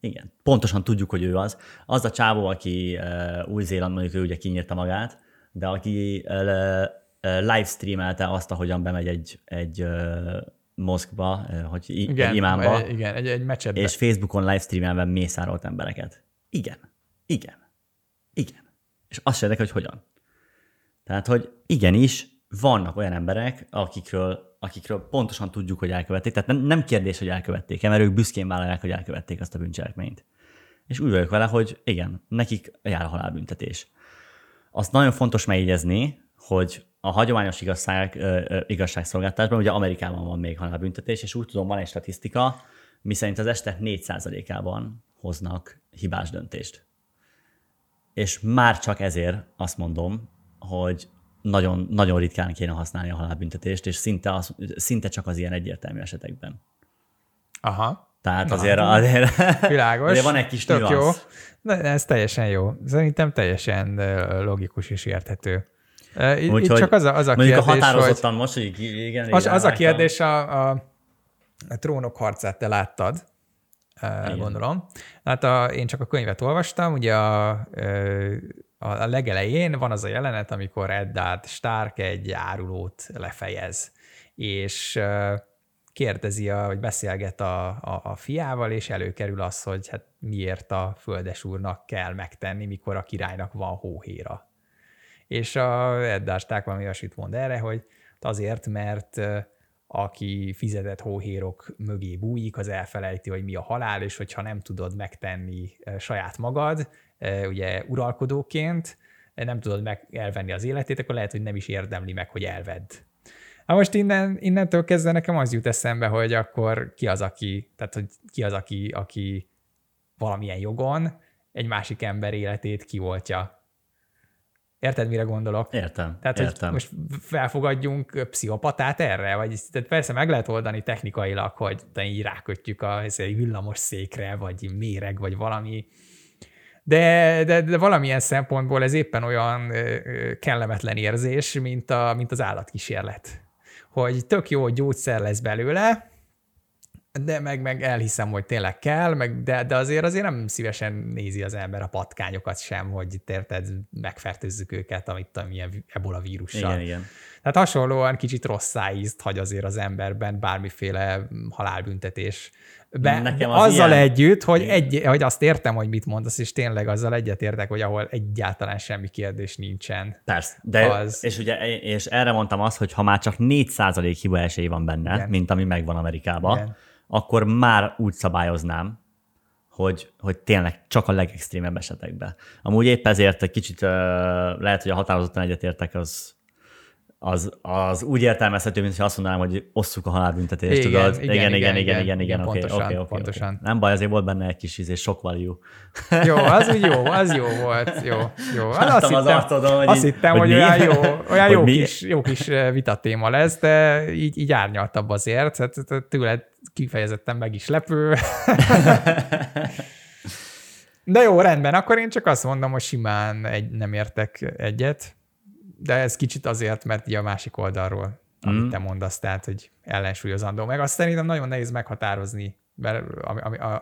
Igen. Pontosan tudjuk, hogy ő az. Az a csávó, aki Új-Zéland, mondjuk ő ugye kinyírta magát, de aki livestreamelte azt, ahogyan bemegy egy moszkba, egy imámba. Igen, egy mecsetbe. És Facebookon livestreamelve mészárolt embereket. Igen. És azt se érdekel, hogy hogyan. Tehát, hogy igenis vannak olyan emberek, akikről pontosan tudjuk, hogy elkövették. Tehát nem kérdés, hogy elkövették, mert ők büszkén vállalják, hogy elkövették azt a bűncselekményt. És úgy vagyok vele, hogy igen, nekik jár a halálbüntetés. Azt nagyon fontos megjegyezni, hogy a hagyományos igazságszolgáltatásban, ugye Amerikában van még halálbüntetés, és úgy tudom, van egy statisztika, miszerint az esetek 4%-ában hoznak hibás döntést. És már csak ezért azt mondom, hogy nagyon, nagyon ritkán kéne használni a halálbüntetést, és szinte csak az ilyen egyértelmű esetekben. Aha. Tehát azért világos, azért van egy kis nüansz. Ez teljesen jó. Szerintem teljesen logikus és érthető. Úgyhogy csak az a kérdés, hogy... Mondjuk a határozottan hogy, most, hogy igen. Az a kérdés, a Trónok harcát te láttad, igen. Gondolom. Hát én csak a könyvet olvastam, ugye a legelején van az a jelenet, amikor Eddard Stark egy árulót lefejez, és kérdezi, hogy beszélget a fiával, és előkerül az, hogy hát miért a földesúrnak kell megtenni, mikor a királynak van hóhéra. És Eddard Stark valami olyasmit mond erre, hogy azért, mert aki fizetett hóhérok mögé bújik, az elfelejti, hogy mi a halál, és hogyha nem tudod megtenni saját magad, ugye uralkodóként, nem tudod meg elvenni az életét, akkor lehet, hogy nem is érdemli meg, hogy elvedd. Na most innentől kezdve nekem az jut eszembe, hogy akkor ki az, aki valamilyen jogon egy másik ember életét kioltja. Érted, mire gondolok? Értem. Tehát, hogy most felfogadjunk pszichopatát erre? Vagy, tehát persze meg lehet oldani technikailag, hogy így rákötjük a villamos székre, vagy méreg, vagy valami. De valamilyen szempontból ez éppen olyan kellemetlen érzés, mint az állatkísérlet. Hogy tök jó gyógyszer lesz belőle, de meg elhiszem, hogy tényleg kell, de azért nem szívesen nézi az ember a patkányokat sem, hogy érted, megfertőzzük őket, amilyen ebola vírussal. Igen. Tehát hasonlóan kicsit rosszá ízt hagy azért az emberben bármiféle halálbüntetés. Együtt, hogy azt értem, hogy mit mondasz, és tényleg azzal egyetértek, hogy ahol egyáltalán semmi kérdés nincsen. Persze, és erre mondtam azt, hogy ha már csak 4% hiba esély van benne, igen, mint ami megvan Amerikában, igen, akkor már úgy szabályoznám, hogy tényleg csak a legextrémebb esetekben. Amúgy épp ezért egy kicsit lehet, hogy a határozottan egyetértek, az úgy értelmezhető, mint hogy azt mondanám, hogy osszuk a halálbüntetést, tudod? Igen, pontosan. Nem baj, azért volt benne egy kis sok value. Jó, az úgy jó, az jó volt. Jó. Azt hittem, hogy olyan jó kis vitatéma lesz, de így árnyaltabb azért. Tehát tőled kifejezetten meg is lepő. De jó, rendben, akkor én csak azt mondom, hogy simán nem értek egyet. De ez kicsit azért, mert ugye a másik oldalról, amit te mondasz, tehát, hogy ellensúlyozandó. Meg azt szerintem nagyon nehéz meghatározni, mert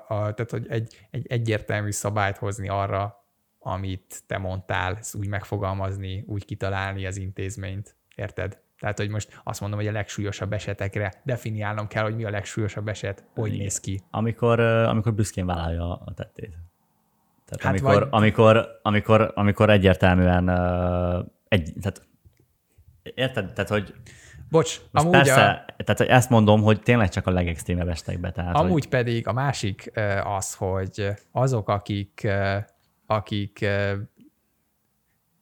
tehát, hogy egy egyértelmű szabályt hozni arra, amit te mondtál, ezt úgy megfogalmazni, úgy kitalálni az intézményt. Érted? Tehát, hogy most azt mondom, hogy a legsúlyosabb esetekre definiálnom kell, hogy mi a legsúlyosabb eset, hogy néz ki. Amikor büszkén vállalja a tettét. Tehát hát amikor egyértelműen... érted? Tehát, hogy... Bocs, amúgy persze, tehát ezt mondom, hogy tényleg csak a legextrémebb estekbe. Tehát, amúgy hogy... pedig a másik az, hogy azok, akik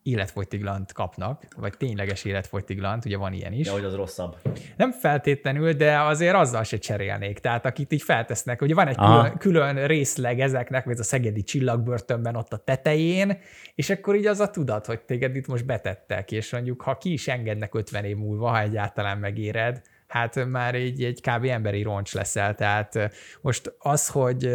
életfogytiglant kapnak, vagy tényleges életfogytiglant, ugye van ilyen is. De hogy az rosszabb. Nem feltétlenül, de azért azzal se cserélnék. Tehát akit így feltesznek, ugye van egy külön részleg ezeknek, mint a szegedi csillagbörtönben ott a tetején, és akkor így az a tudat, hogy téged itt most betettek, és mondjuk, ha ki is engednek 50 év múlva, ha egyáltalán megéred, hát már így egy kb. Emberi roncs leszel. Tehát most az, hogy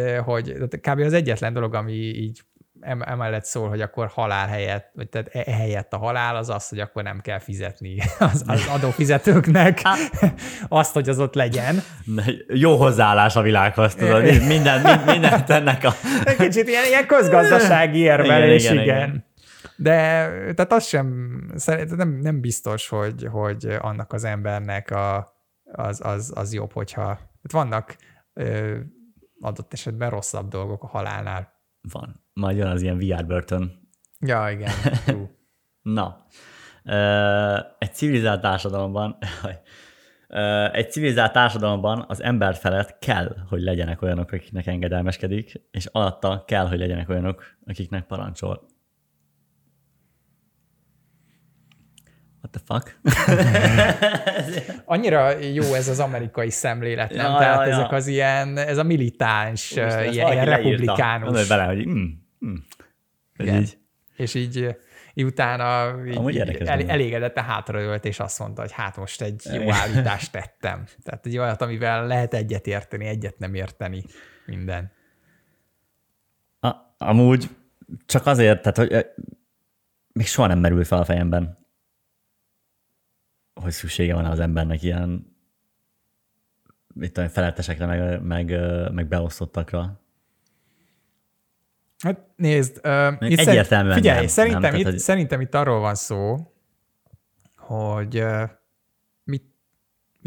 kb. Az egyetlen dolog, ami így emellett szól, hogy akkor halál helyett, vagy tehát helyett a halál az, hogy akkor nem kell fizetni az adófizetőknek azt, hogy az ott legyen. Jó hozzáállás a világhoz, tudod, mindent ennek a... Kicsit ilyen közgazdasági érvelés, igen. De tehát az sem, nem biztos, hogy annak az embernek az jobb, hogyha... Vannak adott esetben rosszabb dolgok a halálnál. Van. Majd jön az ilyen VR börtön. Ja, igen. Na, egy civilizált társadalomban az ember felett kell, hogy legyenek olyanok, akiknek engedelmeskedik, és alatta kell, hogy legyenek olyanok, akiknek parancsol. What the fuck? Annyira jó ez az amerikai szemlélet, nem? Ja, tehát ezek az ilyen, ez a militáns, ilyen republikánus. Mondod bele, hogy És így utána elégedett, hátraölt, és azt mondta, hogy hát most egy jó állítást tettem. Tehát egy olyat, amivel lehet egyet érteni, egyet nem érteni, minden. Amúgy csak azért, tehát hogy még soha nem merül fel a fejemben, hogy szüksége van az embernek ilyen felettesekre, meg beosztottakra. Hát nézd, egyértelműen figyelj, nem. Szerintem itt arról van szó, hogy mi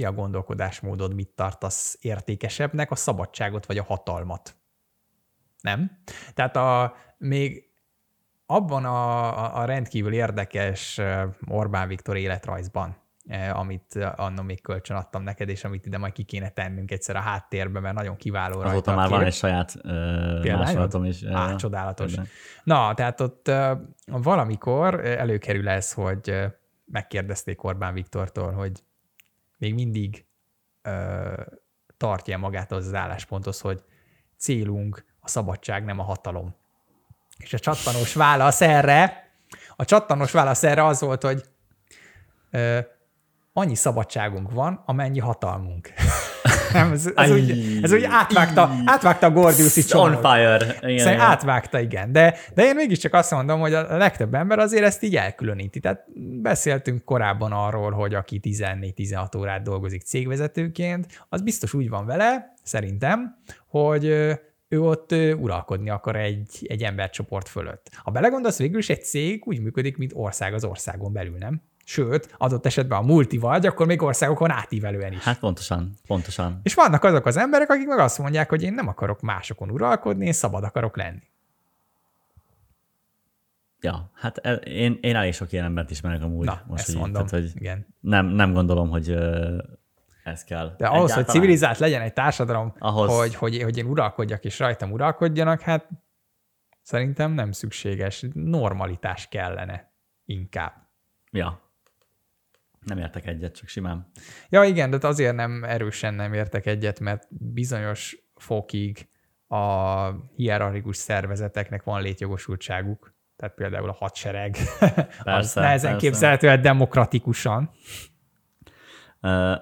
a gondolkodásmódod, mit tartasz értékesebbnek, a szabadságot vagy a hatalmat. Nem? Tehát még abban a rendkívül érdekes Orbán Viktor életrajzban, amit anno még kölcsön adtam neked, és amit ide majd ki kéne tennünk egyszer a háttérbe, mert nagyon kiváló rajta. Azóta már van egy saját másolatom is. Csodálatos. Ebben. Na, tehát ott valamikor előkerül ez, hogy megkérdezték Orbán Viktortól, hogy még mindig tartja magát az állásponthoz, hogy célunk a szabadság, nem a hatalom. És a csattanós válasz erre, az volt, hogy annyi szabadságunk van, amennyi hatalmunk. Nem, ez úgy átvágta a Gordiuszi csomót. Szóval átvágta, igen. De én mégiscsak azt mondom, hogy a legtöbb ember azért ezt így elkülöníti. Tehát beszéltünk korábban arról, hogy aki 14-16 órát dolgozik cégvezetőként, az biztos úgy van vele, szerintem, hogy ő ott uralkodni akar egy embercsoport fölött. Ha belegondolsz, végül is egy cég úgy működik, mint ország az országon belül, nem? Sőt, adott esetben a multi vagy, akkor még országokon átívelően is. Hát pontosan. És vannak azok az emberek, akik meg azt mondják, hogy én nem akarok másokon uralkodni, én szabad akarok lenni. Ja, hát én elég sok ilyen embert ismerek amúgy. Na, most, ezt mondom, tehát, hogy igen. Nem gondolom, hogy ez kell. De ahhoz, hogy civilizált legyen egy társadalom, hogy én uralkodjak és rajtam uralkodjanak, hát szerintem nem szükséges. Normalitás kellene inkább. Ja. Nem értek egyet, csak simán. Ja, igen, de azért erősen nem értek egyet, mert bizonyos fokig a hierarchikus szervezeteknek van létjogosultságuk, tehát például a hadsereg. Persze, nehezen képzelhető el demokratikusan.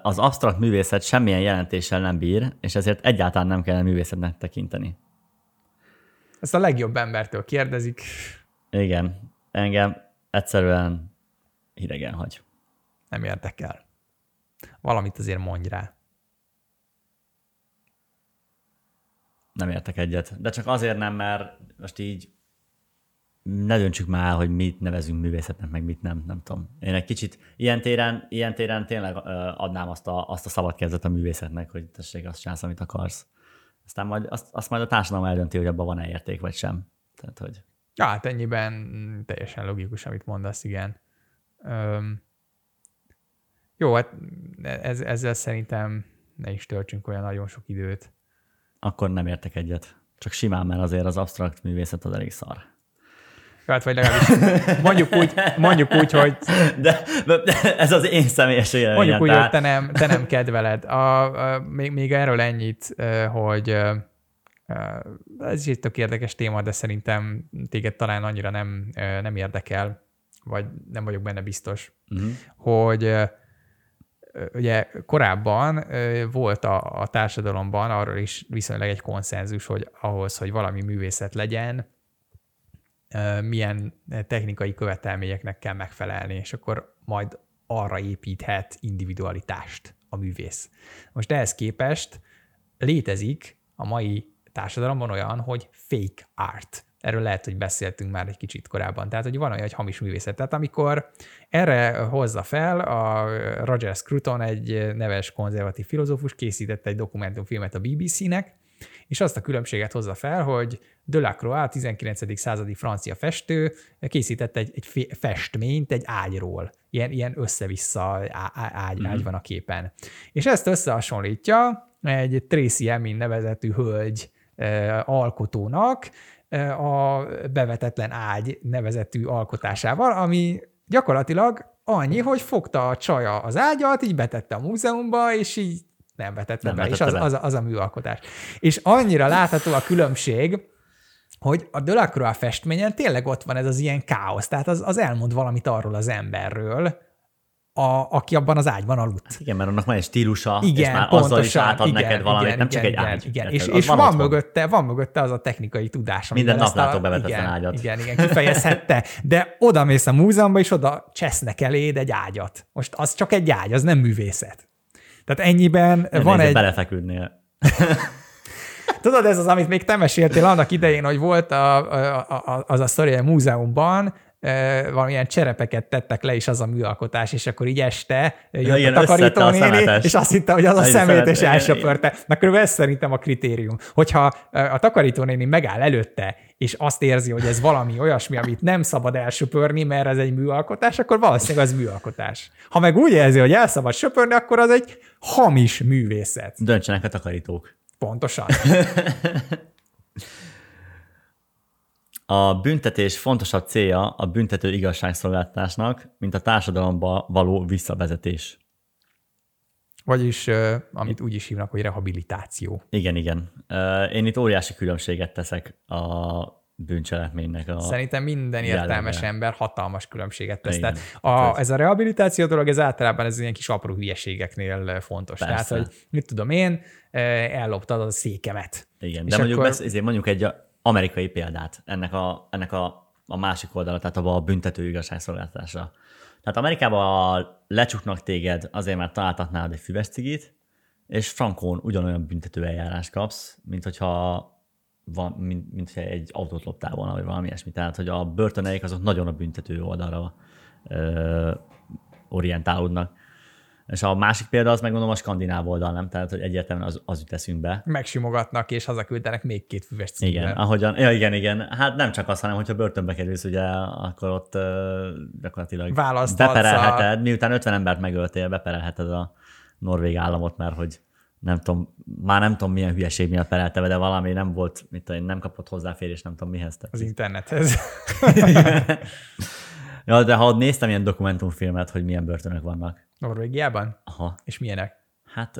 Az absztrakt művészet semmilyen jelentéssel nem bír, és ezért egyáltalán nem kellene művészetnek tekinteni. Ezt a legjobb embertől kérdezik. Igen, engem egyszerűen hidegen hagy. Nem érdekel. Valamit azért mondj rá. Nem értek egyet. De csak azért nem, mert most így ne döntsük már, hogy mit nevezünk művészetnek, meg mit nem tudom. Én egy kicsit ilyen téren tényleg adnám azt a szabad kezet a művészetnek, hogy tessék, azt csinálsz, amit akarsz. Aztán majd azt a társadalom eldönti, hogy abban van-e érték, vagy sem. Tehát, hogy... Ja, hát ennyiben teljesen logikus, amit mondasz, igen. Jó, hát ezzel szerintem ne is töltsünk olyan nagyon sok időt. Akkor nem értek egyet. Csak simán, mert azért az absztrakt művészet az elég szar. Hát, vagy legalábbis mondjuk úgy, hogy... De ez az én személyes éleményem. Mondjuk úgy, hogy te nem kedveled. Még erről ennyit, hogy ez is egy tök érdekes téma, de szerintem téged talán annyira nem érdekel, vagy nem vagyok benne biztos, hogy ugye korábban volt a társadalomban arról is viszonylag egy konszenzus, hogy ahhoz, hogy valami művészet legyen, milyen technikai követelményeknek kell megfelelni, és akkor majd arra építhet individualitást a művész. Most ehhez képest létezik a mai társadalomban olyan, hogy fake art. Erről lehet, hogy beszéltünk már egy kicsit korábban. Tehát, hogy van olyan, hogy hamis művészet. Tehát amikor erre hozza fel, a Roger Scruton, egy neves konzervatív filozófus, készítette egy dokumentumfilmet a BBC-nek, és azt a különbséget hozza fel, hogy Delacroix, 19. századi francia festő készítette egy festményt egy ágyról. Ilyen össze-vissza ágy van a képen. És ezt összehasonlítja egy Tracy Emin nevezetű hölgy alkotónak, a Bevetetlen ágy nevezetű alkotásával, ami gyakorlatilag annyi, hogy fogta a csaja az ágyat, így betette a múzeumba, és így nem vetette be, és az a műalkotás. És annyira látható a különbség, hogy a Delacroix festményen tényleg ott van ez az ilyen káosz, tehát az elmond valamit arról az emberről, aki abban az ágyban aludt. Hát igen, mert annak már egy stílusa, igen, és már pontosan, azzal is átad neked valamit, nem csak egy ágy. Igen. És van mögötte az a technikai tudás. Minden naplátó bevetetlen ágyat. Igen, kifejezhette. De oda mész a múzeumban, és oda csesznek eléd egy ágyat. Most az csak egy ágy, az nem művészet. Tehát ennyiben nem van egy... Belefeküdnél. Tudod, ez az, amit még te meséltél annak idején, hogy volt az a sztori a múzeumban, valamilyen cserepeket tettek le, és az a műalkotás, és akkor így este jött a takarító néni, és azt hitte, hogy az a szemét, és elsöpörte. Na körülbelül ez szerintem a kritérium. Hogyha a takarító néni megáll előtte, és azt érzi, hogy ez valami olyasmi, amit nem szabad elsöpörni, mert ez egy műalkotás, akkor valószínűleg az műalkotás. Ha meg úgy érzi, hogy el szabad söpörni, akkor az egy hamis művészet. Döntsenek a takarítók. Pontosan. A büntetés fontosabb célja a büntető igazságszolgáltatásnak, mint a társadalomba való visszavezetés. Vagyis, amit úgy is hívnak, hogy rehabilitáció. Igen, igen. Én itt óriási különbséget teszek a bűncselekménynek. Szerintem minden értelmes ember hatalmas különbséget tesz. Tehát ez a rehabilitáció dolog, ez általában ez ilyen kis apró hülyeségeknél fontos. Persze. Tehát, hogy mit tudom én, elloptad a székemet. Igen, de mondjuk, ezért mondjuk egy amerikai példát ennek a másik oldala, tehát a büntető igazságszolgáltatásra. Tehát Amerikában lecsuknak téged azért, mert találtak nálad egy füves cigit, és frankon ugyanolyan büntető eljárást kapsz, mint hogyha egy autót loptál volna, vagy valami ilyesmi. Tehát, hogy a börtöneik azok nagyon a büntető oldalra orientálódnak. És a másik példa, az megmondom, a skandináv oldal, nem? Tehát, hogy egyértelműen az jut eszünkbe. Megsimogatnak, és hazaküldenek még két füves címben. Igen, igen. Hát nem csak az, hanem hogyha börtönbe kerülsz, ugye, akkor ott gyakorlatilag beperelheted, miután 50 embert megöltél, beperelheted a norvég államot, mert hogy nem tudom milyen hülyeség miatt perelte, de valami nem volt, nem kapott hozzáférés, nem tudom mihez. Tehát. Az internethez. Ja, de ha néztem ilyen dokumentumfilmet, hogy milyen börtönök vannak. Norvégiában? Aha. És milyenek? Hát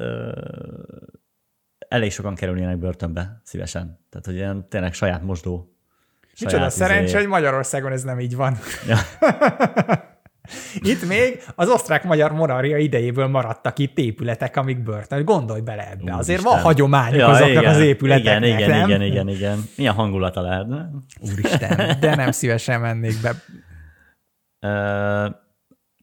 elég sokan kerülnének börtönbe szívesen. Tehát, hogy ilyen tényleg saját mosdó. Micsoda szerencsé, hogy Magyarországon ez nem így van. Ja. Itt még az osztrák-magyar monarchia idejéből maradtak itt épületek, amik börtön. Gondolj bele ebbe. Azért van hagyományok azoknak az épületeknek, nem? Igen. Milyen hangulata lehetne? Úristen, de nem szívesen mennék be.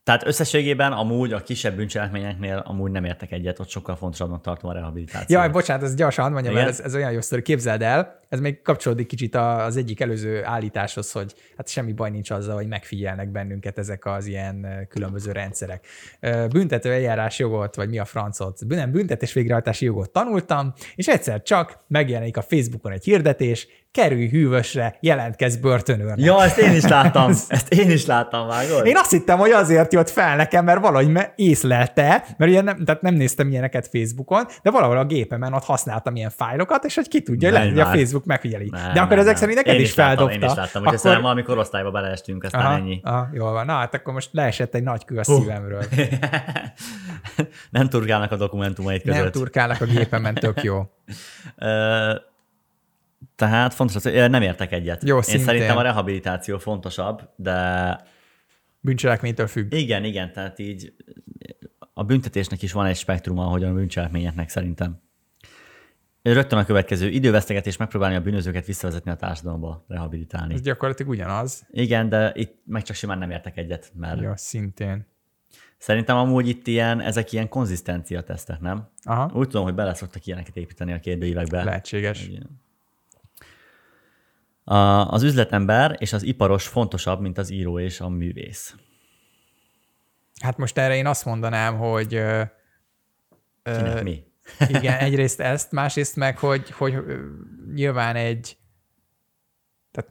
Tehát összességében amúgy a kisebb bűncselekményeknél amúgy nem értek egyet, ott sokkal fontosabbnak tartom a rehabilitációt. Jaj, bocsánat, ez gyorsan mondjam, mert ez olyan jó sztori, képzeld el, ez még kapcsolódik kicsit az egyik előző állításhoz, hogy hát semmi baj nincs azzal, hogy megfigyelnek bennünket ezek az ilyen különböző rendszerek. Büntető eljárás jogot, vagy mi a francot, nem büntetés végrehajtási jogot tanultam, és egyszer csak megjelenik a Facebookon egy hirdetés, kerülj hűvösre, jelentkezz börtönőrnek. Ja, ezt én is láttam, vágod? Én azt hittem, hogy azért jött fel nekem, mert valahogy észlelte, mert ugye nem néztem ilyeneket Facebookon, de valahol a gépemen ott használtam ilyen fájlokat, és hogy ki tudja, hogy a Facebook megfigyeli. De akkor ezek szerint neked is feldobta. Én is láttam, hogy szerintem valami korosztályba beleestünk, aztán ennyi. Jól van, na hát akkor most leesett egy nagy kő a szívemről. Nem turkálnak a dokumentumait között. Nem turkálnak a gépemen, tök jó. Tehát fontos, nem értek egyet. Jó, én szerintem a rehabilitáció fontosabb, de... Bűncselekménytől függ. Igen, tehát így a büntetésnek is van egy spektruma, ahogyan a bűncselekményeknek szerintem. Rögtön a következő idővesztegetés, megpróbálni a bűnözőket visszavezetni a társadalomba, rehabilitálni. Ez gyakorlatilag ugyanaz. Igen, de itt meg csak simán nem értek egyet, mert... Jó, szintén. Szerintem amúgy itt ezek ilyen konzisztencia tesztek, nem? Aha. Úgy tudom, hogy bele szoktak ilyeneket építeni a kérdőívekbe. Lehetséges. Igen. Az üzletember és az iparos fontosabb, mint az író és a művész. Hát most erre én azt mondanám, hogy... Kinek mi? Igen, egyrészt ezt, másrészt meg, hogy nyilván tehát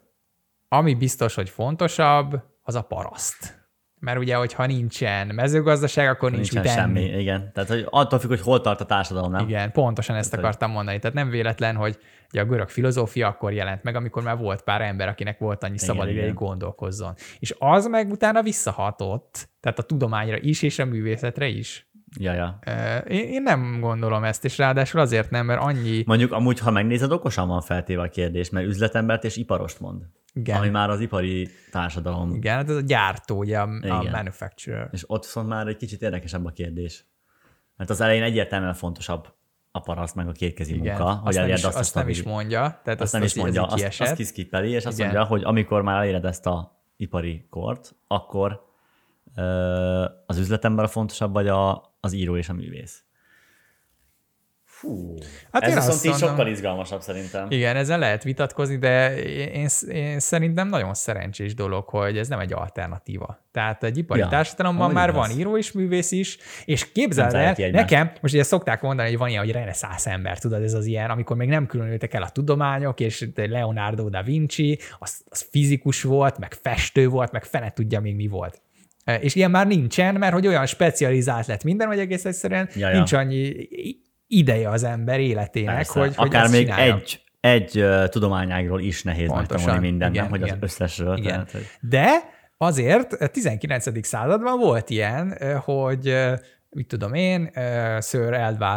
ami biztos, hogy fontosabb, az a paraszt. Mert ugye, hogyha nincsen mezőgazdaság, akkor nincsen semmi. Igen, tehát hogy attól függ, hogy hol tart a társadalom, nem? Igen, pontosan ezt akartam mondani. Tehát nem véletlen, hogy ugye a görög filozófia akkor jelent meg, amikor már volt pár ember, akinek volt annyi szabad ideje, hogy gondolkozzon. És az meg utána visszahatott, tehát a tudományra is, és a művészetre is. Ja. Én nem gondolom ezt, és ráadásul azért nem, mert annyi... Mondjuk amúgy, ha megnézed, okosan van feltéve a kérdés, mert üzletembert és iparost mond. Igen. Ami már az ipari társadalom. Igen, hát ez a gyártó, ugye a manufacturer. És ott viszont már egy kicsit érdekesebb a kérdés. Mert az elején egyértelműen fontosabb a paraszt meg a kétkezi munka. Hogy azt nem is mondja. Tehát azt nem is mondja, azt kiszkipeli, és azt mondja, hogy amikor már eléred ezt a ipari kort, akkor az üzletember a fontosabb, vagy az író és a művész. Fú, hát ez viszont így sokkal izgalmasabb szerintem. Igen, ezzel lehet vitatkozni, de én szerintem nagyon szerencsés dolog, hogy ez nem egy alternatíva. Tehát egy ipari társadalomban már van író is, művész is, és képzeld el, nekem, most ugye szokták mondani, hogy van ilyen, hogy reneszánsz ember, tudod, ez az ilyen, amikor még nem különültek el a tudományok, és Leonardo da Vinci, az fizikus volt, meg festő volt, meg fene tudja még mi volt. És ilyen már nincsen, mert hogy olyan specializált lett minden, hogy egész egyszerűen nincs annyi ideje az ember életének, persze, hogy akár még csinálja. egy tudományágról is nehéz megtanulni mindent, nem, hogy igen, az összesről. Tehát, hogy... De azért a 19. században volt ilyen, hogy mit tudom én, Sir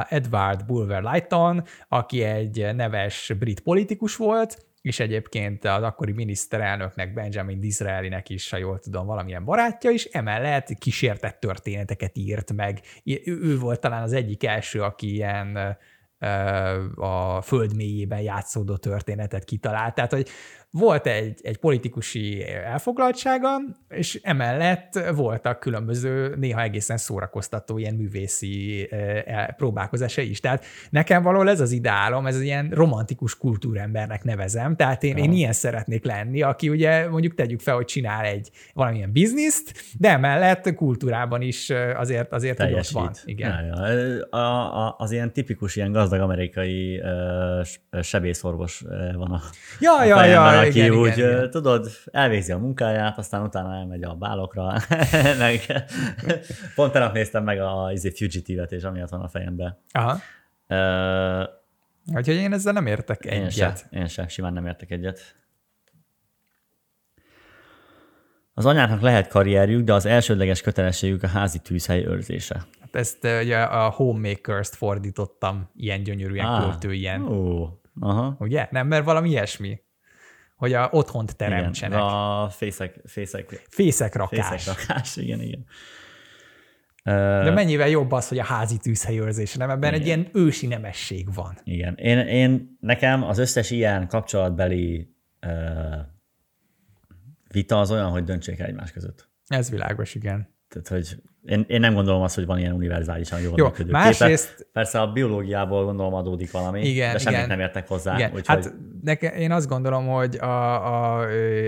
Edward Bulwer Lytton, aki egy neves brit politikus volt, és egyébként az akkori miniszterelnöknek, Benjamin Disraelinek is, ha jól tudom, valamilyen barátja is, emellett kísértett történeteket írt meg. Ő volt talán az egyik első, aki ilyen a föld mélyében játszódó történetet kitalált. Tehát, hogy volt egy politikusi elfoglaltsága, és emellett voltak különböző, néha egészen szórakoztató ilyen művészi próbálkozásai is. Tehát nekem valahol ez az ideálom, ez ilyen romantikus kultúrembernek nevezem, tehát én ilyen szeretnék lenni, aki ugye mondjuk tegyük fel, hogy csinál egy valamilyen bizniszt, de emellett kultúrában is azért tudott van. Igen. Az ilyen tipikus, ilyen gazdag amerikai sebészorvos van a fejemben, aki igen. Tudod, elvégzi a munkáját, aztán utána elmegy a bálokra. Pont tegnap néztem meg a Fugitive-et, és amiatt van a fejemben. Aha. Úgyhogy én ezzel nem értek egyet. Én sem, simán nem értek egyet. Az anyáknak lehet karrierjük, de az elsődleges kötelességük a házi tűzhely őrzése. Ezt ugye a Homemakers-t fordítottam ilyen gyönyörűen költőien. Ugye? Nem, mert valami ilyesmi, hogy otthont teremtsenek. Igen, a fészekrakás. Fészekrakás, igen. De mennyivel jobb az, hogy a házi tűzhelyőrzés, nem? Ebben egy ilyen ősi nemesség van. Igen. Én nekem az összes ilyen kapcsolatbeli vita az olyan, hogy döntsék el egymás között. Ez világos, igen. Tehát, hogy én nem gondolom azt, hogy van ilyen univerzálisan jól működő másrészt... Persze a biológiából gondolom adódik valami, igen, de semmit nem értek hozzá. Úgyhogy... Hát én azt gondolom, hogy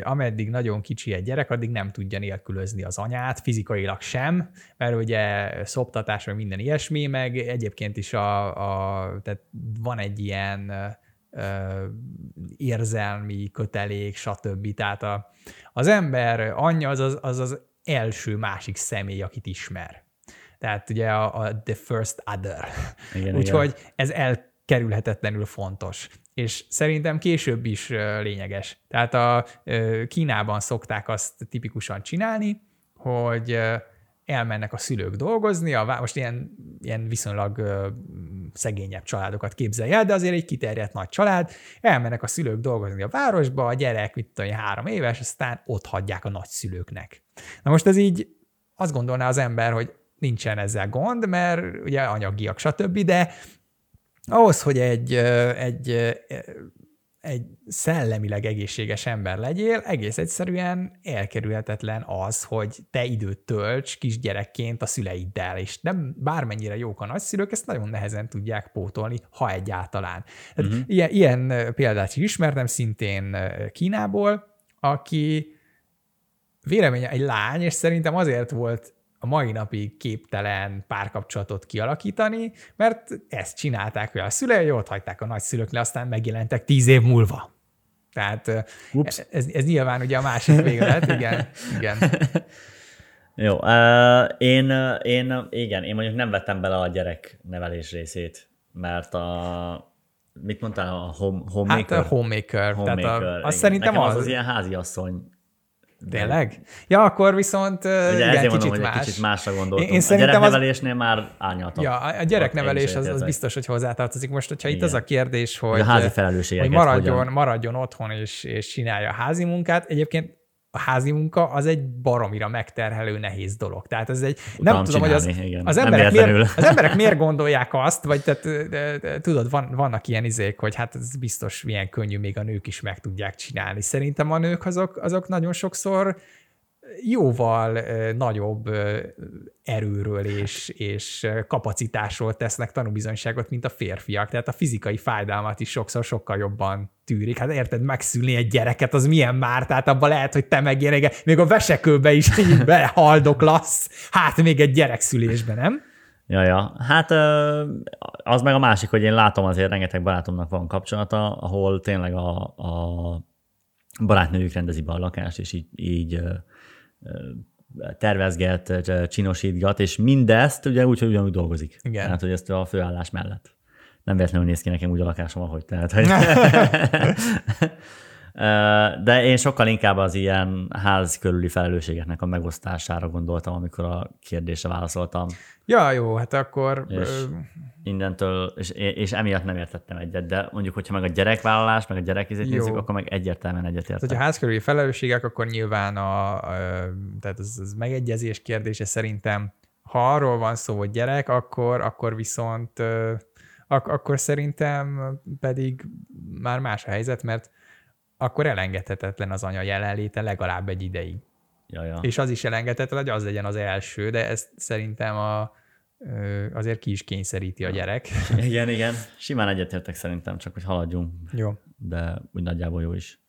ameddig nagyon kicsi egy gyerek, addig nem tudja nélkülözni az anyát, fizikailag sem, mert ugye szoptatás, vagy minden ilyesmi, meg egyébként is tehát van egy ilyen érzelmi kötelék, stb. Tehát az ember anyja az első másik személy, akit ismer. Tehát ugye a the first other. Úgyhogy ez elkerülhetetlenül fontos. És szerintem később is lényeges. Tehát a Kínában szokták azt tipikusan csinálni, hogy elmennek a szülők dolgozni, most ilyen viszonylag szegényebb családokat képzelj el, de azért egy kiterjedt nagy család, elmennek a szülők dolgozni a városba, a gyerek, mit tudom, 3 éves, aztán ott hagyják a nagyszülőknek. Na most ez így, azt gondolná az ember, hogy nincsen ezzel gond, mert ugye anyagiak, stb., de ahhoz, hogy egy szellemileg egészséges ember legyél, egész egyszerűen elkerülhetetlen az, hogy te időt tölts kisgyerekként a szüleiddel, és nem bármennyire jók a nagyszülők, ezt nagyon nehezen tudják pótolni, ha egyáltalán. Tehát ilyen példát is ismertem szintén Kínából, aki véleménye egy lány, és szerintem azért volt a mai napig képtelen párkapcsolatot kialakítani, mert ezt csinálták, hogy a szülei ott hagyták a nagyszülők le, aztán megjelentek 10 év múlva. Tehát ez nyilván ugye a másik végület, igen. Jó, én mondjuk nem vettem bele a gyereknevelés részét, mert mit mondtál, a homemaker? Hát a homemaker. Tehát azt szerintem az ilyen háziasszony. Tényleg? Ja, akkor viszont kicsit másra gondoltunk. Én a gyereknevelésnél már árnyaltabb. Ja, a gyereknevelés az biztos, hogy hozzátartozik. Most, hogyha itt az a kérdés, hogy, a házi felelősségeket hogy maradjon otthon és csinálja a házi munkát, egyébként a házi munka az egy baromira megterhelő, nehéz dolog. Tehát ez egy... Nem tudom, hogy az emberek miért gondolják azt, vagy tehát, tudod, vannak ilyen izék, hogy hát ez biztos milyen könnyű, még a nők is meg tudják csinálni. Szerintem a nők azok nagyon sokszor jóval nagyobb erőről és kapacitásról tesznek tanúbizonyságot, mint a férfiak. Tehát a fizikai fájdalmat is sokszor sokkal jobban tűrik. Hát érted, megszülni egy gyereket, az milyen már? Tehát abban lehet, hogy te megérnél, még a vesekőbe is így behaldoklasz, hát még egy gyerekszülésben, nem? Jaja, hát az meg a másik, hogy én látom azért rengeteg barátomnak van kapcsolata, ahol tényleg a barátnőjük rendezi be a lakást, és így tervezget, csinosítgat, és mindezt ugye úgy, hogy ugyanúgy dolgozik. Igen. Tehát, hogy ezt a főállás mellett. Nem véletlenül néz ki nekem úgy a lakásom, ahogy tehát. Hogy de én sokkal inkább az ilyen ház körüli felelősségeknek a megosztására gondoltam, amikor a kérdésre válaszoltam. Ja, jó, hát akkor... És innentől, és emiatt nem értettem egyet, de mondjuk, hogyha meg a gyerekvállalás, meg a gyerekizét nézzük, akkor meg egyértelműen egyetértek. Tehát, ha ház körüli felelősségek, akkor nyilván tehát az megegyezés kérdése szerintem, ha arról van szó, hogy gyerek, akkor viszont, akkor szerintem pedig már más a helyzet, mert akkor elengedhetetlen az anya jelenléte legalább egy ideig. Jaja. És az is elengedhetetlen, hogy az legyen az első, de ezt szerintem azért ki is kényszeríti a gyerek. Igen, igen. Simán egyetértek szerintem, csak hogy haladjunk. Jó. De úgy nagyjából jó is.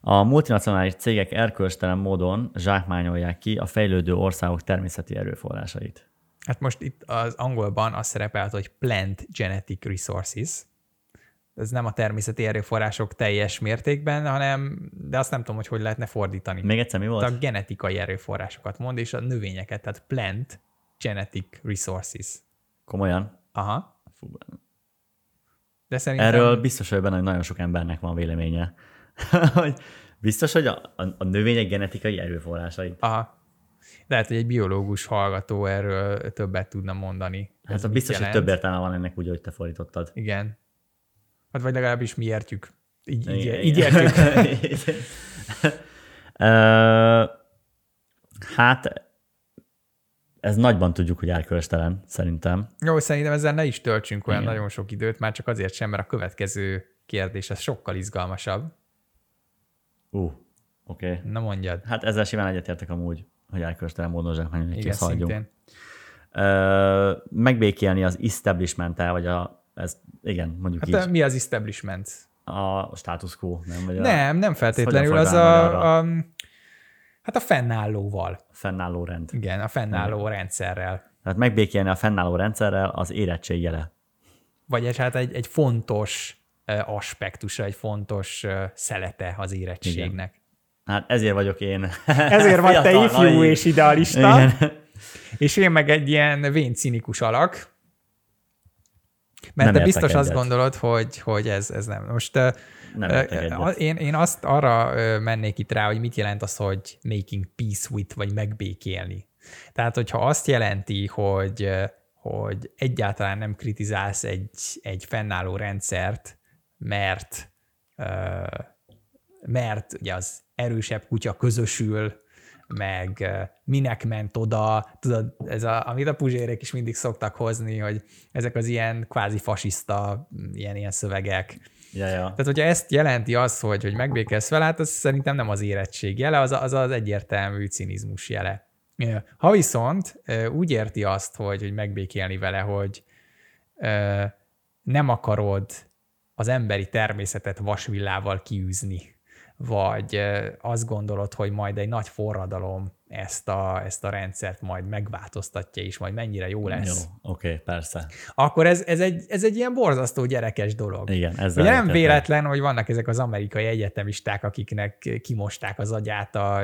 A multinacionális cégek erkölcstelen módon zsákmányolják ki a fejlődő országok természeti erőforrásait. Hát most itt az angolban az szerepelt, hogy plant genetic resources. Ez nem a természeti erőforrások teljes mértékben, hanem, de azt nem tudom, hogy lehetne fordítani. Még egyszer mi volt? A genetikai erőforrásokat mond, és a növényeket, tehát plant genetic resources. Komolyan? Aha. Fú, de szerintem... Erről biztos, hogy benne nagyon sok embernek van véleménye. Biztos, hogy a növények genetikai erőforrásai. Aha. Lehet, hogy egy biológus hallgató erről többet tudna mondani. Hát biztos, hogy több értelme van ennek úgy, hogy te fordítottad. Igen. Hát vagy legalábbis mi értjük. Így értjük. Hát ez nagyban tudjuk, hogy erkölcstelen, szerintem. Jó, szerintem ezzel ne is töltsünk olyan nagyon sok időt, már csak azért sem, mert a következő kérdés az sokkal izgalmasabb. Oké. Na mondjad. Hát ezzel simán egyetértek amúgy, hogy erkölcstelen módon zsákmányolni, hogy kiszhagyjunk. Megbékélni az establishment-tel, vagy ez, igen, mondjuk hát így. Mi az establishment? A status quo, nem? Vagy nem feltétlenül. Az hát a fennállóval. A fennálló rend. Igen, a fennálló rendszerrel. Tehát megbékélni a fennálló rendszerrel az érettség jele. Vagyis hát egy fontos aspektusa, egy fontos szelete az érettségnek. Igen. Hát ezért vagyok én. Ezért vagy te ifjú és idealista. Igen. És én meg egy ilyen véncinikus alak. Mert nem te biztos egyet. Azt gondolod, hogy ez nem. Most nem én azt arra mennék itt rá, hogy mit jelent az, hogy making peace with, vagy megbékélni. Tehát, hogyha azt jelenti, hogy egyáltalán nem kritizálsz egy fennálló rendszert, mert ugye az erősebb kutya közösül, meg minek ment oda, tudod, ez amit a puzsérek is mindig szoktak hozni, hogy ezek az ilyen kvázi fasiszta, ilyen szövegek. Ja. Tehát, hogyha ezt jelenti az, hogy megbékelsz vele, hát az szerintem nem az érettség jele, az egyértelmű cinizmus jele. Ha viszont úgy érti azt, hogy megbékélni vele, hogy nem akarod az emberi természetet vasvillával kiűzni, vagy azt gondolod, hogy majd egy nagy forradalom ezt a rendszert majd megváltoztatja, és majd mennyire jó lesz. Jó, oké, persze. Akkor ez egy ilyen borzasztó gyerekes dolog. Igen, ezzel nem véletlen, hogy vannak ezek az amerikai egyetemisták, akiknek kimosták az agyát a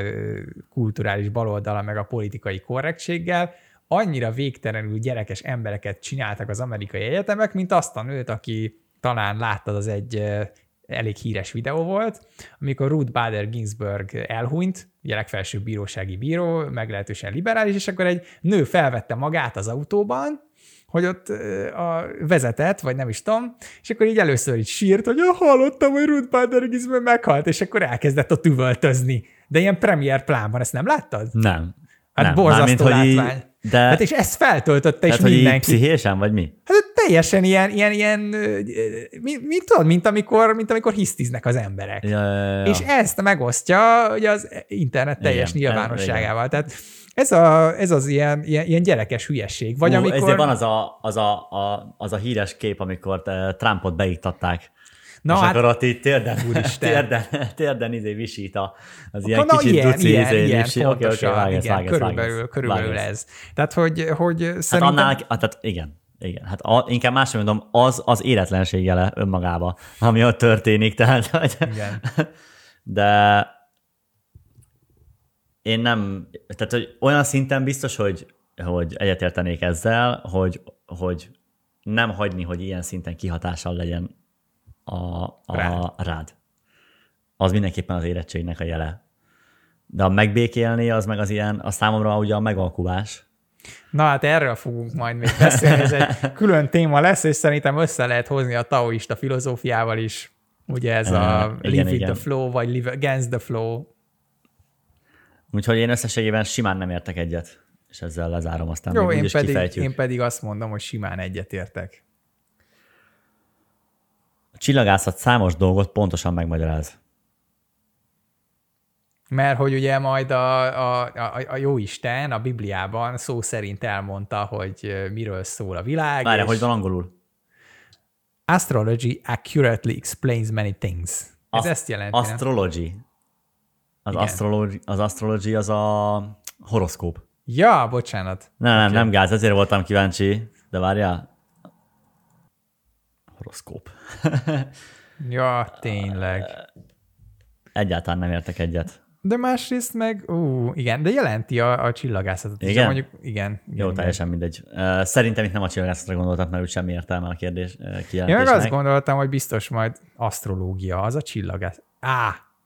kulturális baloldala meg a politikai korrektséggel. Annyira végtelenül gyerekes embereket csináltak az amerikai egyetemek, mint azt a nőt, aki talán láttad, az egy elég híres videó volt, amikor Ruth Bader Ginsburg elhunyt, ugye legfelsőbb bírósági bíró, meglehetősen liberális, és akkor egy nő felvette magát az autóban, hogy ott vezetett, vagy nem is tudom, és akkor így először így sírt, hogy hallottam, hogy Ruth Bader Ginsburg meghalt, és akkor elkezdett ott üvöltözni. De ilyen premier plánban, ezt nem láttad? Nem. Hát borzasztó látvány. De, hát és ezt feltöltötte, és mindenki. Tehát, hogy pszichésen, vagy mi? Hát teljesen ilyen mint amikor hisztiznek az emberek. Ja. És ezt megosztja ugye az internet teljes nyilvánosságával. Igen. Tehát ez az ilyen gyerekes hülyesség. Vagy amikor... Ezért van az a híres kép, amikor Trumpot beiktatták. Na, és hát, akkor ott így térden visít az ilyen kicsit duci visít. Oké, körülbelül ez. Tehát, hogy szerintem... Hát annál, tehát igen. Hát inkább másra mondom, az életlenség jele önmagában, ami ott történik. Tehát, igen. De én nem... Tehát, hogy olyan szinten biztos, hogy egyetértenék ezzel, hogy nem hagyni, hogy ilyen szinten kihatással legyen rád. Az mindenképpen az érettségnek a jele. De a megbékélni, az meg az ilyen, a számomra ugye a megalkuvás. Na hát erről fogunk majd még beszélni, ez egy külön téma lesz, és szerintem össze lehet hozni a taoista filozófiával is. Ugye ez a live with the flow, vagy live against the flow. Úgyhogy én összességében simán nem értek egyet, és ezzel lezárom, aztán jó, még úgyis kifejtjük. Én pedig azt mondom, hogy simán egyet értek. A csillagászat számos dolgot pontosan megmagyaráz. Mert hogy ugye majd a Jóisten a Bibliában szó szerint elmondta, hogy miről szól a világ. Várjál, hogy van angolul? Astrology accurately explains many things. Ez ezt jelenti. Astrology. Az astrology az a horoszkóp. Ja, bocsánat. Nem gáz, ezért voltam kíváncsi, de várjál. Horoszkóp. Ja, tényleg. Egyáltalán nem értek egyet. De másrészt meg, igen, de jelenti a csillagászatot. Igen? Mondjuk, igen. Jó, teljesen mindegy. Szerintem itt nem a csillagászatra gondoltam, mert úgy semmi értelme a kérdés kijelentésnek. Én meg azt gondoltam, hogy biztos majd asztrológia, az a csillagászat.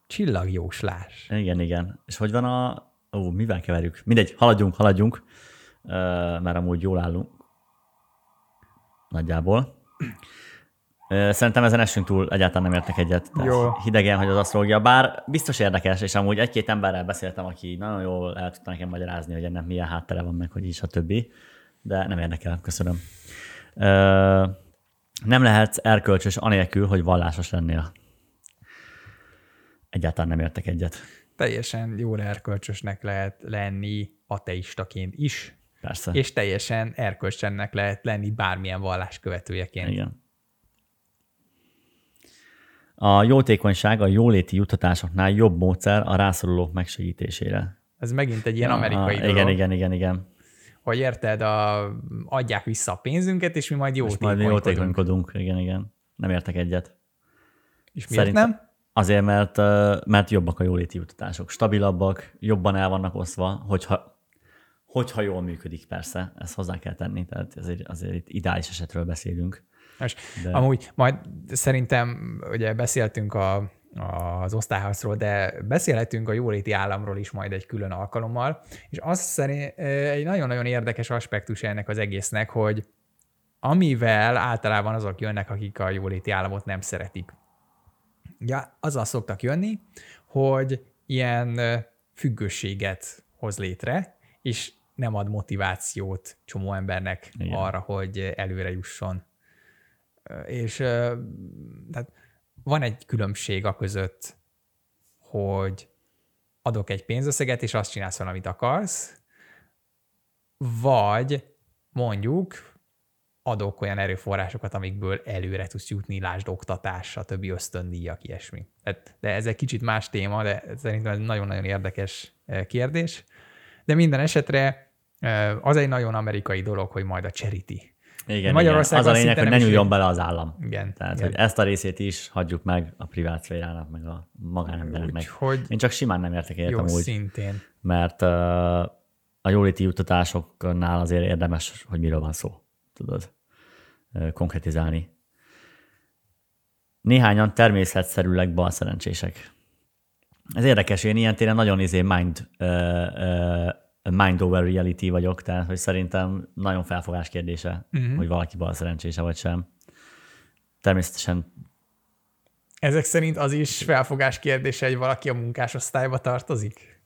Csillagjóslás. Igen. És hogy van a... mivel keverjük? Mindegy, haladjunk, mert amúgy jól állunk. Nagyjából. Szerintem ezen essünk túl, egyáltalán nem értek egyet. Hidegen, hogy az asztrológia, bár biztos érdekes, és amúgy egy-két emberrel beszéltem, aki nagyon jól el tudta nekem magyarázni, hogy ennek milyen háttere van meg, hogy így, stb. De nem érdekel, köszönöm. Nem lehetsz erkölcsös anélkül, hogy vallásos lennél. Egyáltalán nem értek egyet. Teljesen jól erkölcsösnek lehet lenni ateistaként is. Persze. És teljesen erkölcsennek lehet lenni bármilyen vallás követőjeként. Igen. A jótékonyság a jóléti juttatásoknál jobb módszer a rászorulók megsegítésére. Ez megint egy ilyen amerikai dolog. Igen. Hogy érted, adják vissza a pénzünket, és mi majd jótékonykodunk. Igen. Nem értek egyet. És miért nem? Azért, mert jobbak a jóléti juttatások. Stabilabbak, jobban el vannak osztva, hogyha jól működik, persze. Ezt hozzá kell tenni, tehát azért itt ideális esetről beszélünk. De... Amúgy majd szerintem ugye beszéltünk az osztályharcról, de beszélhetünk a jóléti államról is majd egy külön alkalommal, és az szerint egy nagyon-nagyon érdekes aspektus ennek az egésznek, hogy amivel általában azok jönnek, akik a jóléti államot nem szeretik. Ja, azzal szoktak jönni, hogy ilyen függőséget hoz létre, és nem ad motivációt csomó embernek arra, hogy előre jusson. És tehát van egy különbség a között, hogy adok egy pénzösszeget, és azt csinálsz valamit akarsz, vagy mondjuk adok olyan erőforrásokat, amikből előre tudsz jutni, lásd oktatás, a többi ösztöndíjak, ilyesmi. De ez egy kicsit más téma, de szerintem ez nagyon-nagyon érdekes kérdés. De minden esetre az egy nagyon amerikai dolog, hogy majd a charity. Igen. Az a lényeg, hogy ne nyúljon bele az állam. Igen. Hogy ezt a részét is hagyjuk meg a privát szférának, meg a magánembereknek. Én csak simán nem értek egyet amúgy. Szintén. Mert a jóléti juttatásoknál azért érdemes, hogy miről van szó. Tudod konkretizálni. Néhányan természetszerűleg balszerencsések. Ez érdekes, én ilyen téren nagyon mind over reality vagyok, tehát hogy szerintem nagyon felfogás kérdése, hogy valaki balszerencsése vagy sem. Természetesen. Ezek szerint az is felfogás kérdése, hogy valaki a munkásosztályba tartozik?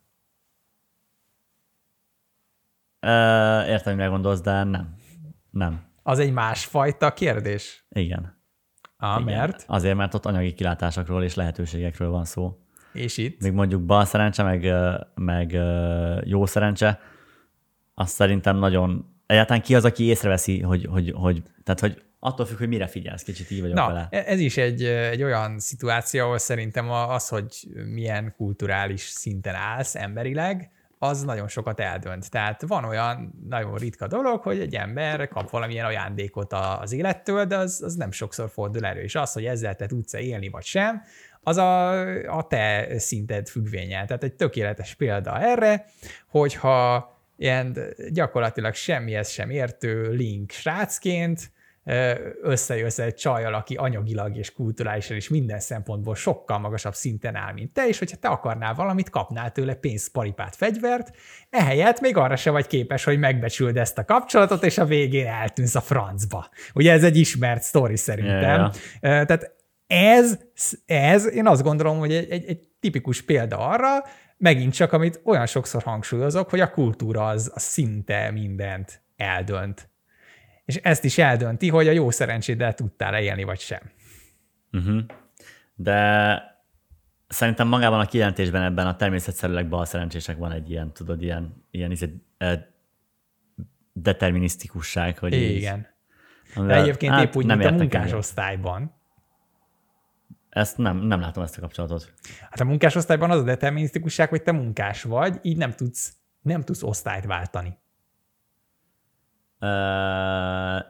Értem, mire gondolsz, de nem. Az egy másfajta kérdés? Igen. Mert? Azért, mert ott anyagi kilátásokról és lehetőségekről van szó. És itt? Még mondjuk bal szerencse, meg jó szerencse, azt szerintem nagyon... Egyáltalán ki az, aki észreveszi, hogy attól függ, hogy mire figyelsz, kicsit így vagyok vele. Ez is egy olyan szituáció, ahol szerintem az, hogy milyen kulturális szinten állsz emberileg, az nagyon sokat eldönt. Tehát van olyan nagyon ritka dolog, hogy egy ember kap valamilyen ajándékot az élettől, de az nem sokszor fordul elő. És az, hogy ezzel te tudsz élni vagy sem, az a te szinted függvénye. Tehát egy tökéletes példa erre, hogyha ilyen gyakorlatilag semmihez sem értő link srácként összejössz egy csajjal, aki anyagilag és kulturálisan és minden szempontból sokkal magasabb szinten áll, mint te, és hogyha te akarnál valamit, kapnál tőle pénzt, paripát, fegyvert, ehelyett még arra se vagy képes, hogy megbecsüld ezt a kapcsolatot, és a végén eltűnsz a francba. Ugye ez egy ismert sztori szerintem. Yeah. Tehát ez, én azt gondolom, hogy egy tipikus példa arra, megint csak, amit olyan sokszor hangsúlyozok, hogy a kultúra az szinte mindent eldönt. És ezt is eldönti, hogy a jó szerencséddel tudtál élni, vagy sem. Uh-huh. De szerintem magában a kijelentésben ebben a természetszerűleg bal szerencsések van egy ilyen, tudod, ilyen determinisztikusság. Hogy igen. De egyébként hát, épp úgy, mint a munkásosztályban. Ezt nem látom ezt a kapcsolatot. Hát a munkásosztályban az a determinisztikusság, hogy te munkás vagy, így nem tudsz osztályt váltani.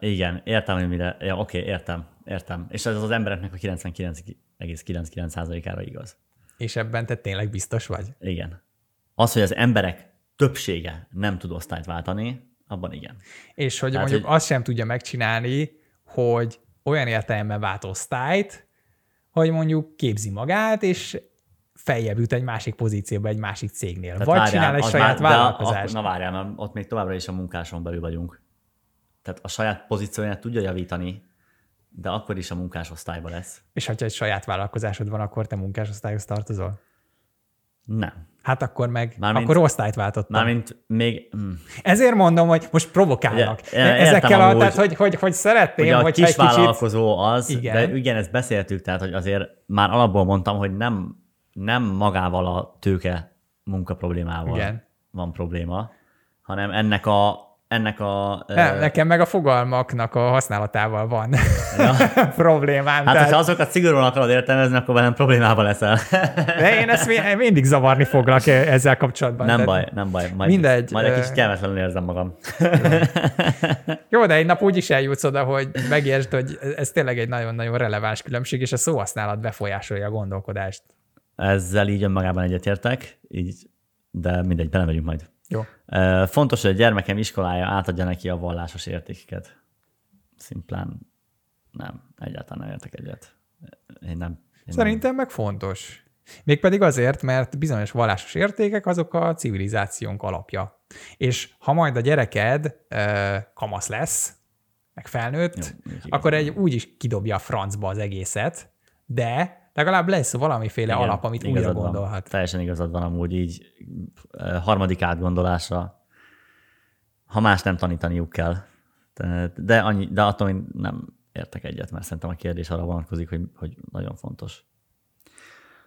Igen, értem, hogy mire. Ja, oké, értem. És ez az embereknek a 99,99%-ára igaz. És ebben te tényleg biztos vagy? Igen. Az, hogy az emberek többsége nem tud osztályt váltani, abban igen. És hogy tehát, mondjuk hogy... azt sem tudja megcsinálni, hogy olyan értelemben vált osztályt, hogy mondjuk képzi magát, és feljebb jut egy másik pozícióba, egy másik cégnél. Tehát vagy csinál egy saját vállalkozást. Na várjál, mert ott még továbbra is a munkáson belül vagyunk. Tehát a saját pozícióját tudja javítani, de akkor is a munkásosztályba lesz. És ha egy saját vállalkozásod van, akkor te munkásosztályhoz tartozol? Nem. Hát akkor akkor osztályt váltottam. Mármint még... Ezért mondom, hogy most provokálnak. Ezekkel amúgy, hogy szeretném, hogy egy kicsit... Ugye a kisvállalkozó az, igen. De igen, ezt beszéltük, tehát hogy azért már alapból mondtam, hogy nem magával a tőke munka problémával igen. Van probléma, hanem ennek a... Nekem meg a fogalmaknak a használatával van ja. problémám. Hát, tehát... ha azokat szigorúan akarod értelmezni, akkor velem problémában leszel. De én ezt mindig zavarni foglak ezzel kapcsolatban. Nem baj. Majd egy kicsit kelmetlenül érzem magam. Jó, de egy nap úgy is eljutsz oda, hogy megértsd, hogy ez tényleg egy nagyon-nagyon releváns különbség, és a szóhasználat befolyásolja a gondolkodást. Ezzel így önmagában egyetértek, de mindegy, belemegyünk majd. Jó. Fontos, hogy a gyermekem iskolája átadja neki a vallásos értékeket. Szimplán egyáltalán nem értek egyet. Szerintem meg fontos. Mégpedig azért, mert bizonyos vallásos értékek azok a civilizációnk alapja. És ha majd a gyereked kamasz lesz, meg felnőtt, jó, akkor úgy is kidobja a francba az egészet, de... legalább lesz valamiféle igen, alap, amit újra gondolhat. Van. Teljesen igazad van amúgy így harmadik átgondolásra, ha más nem tanítaniuk kell. De attól én nem értek egyet, mert szerintem a kérdés arra vonatkozik, hogy nagyon fontos.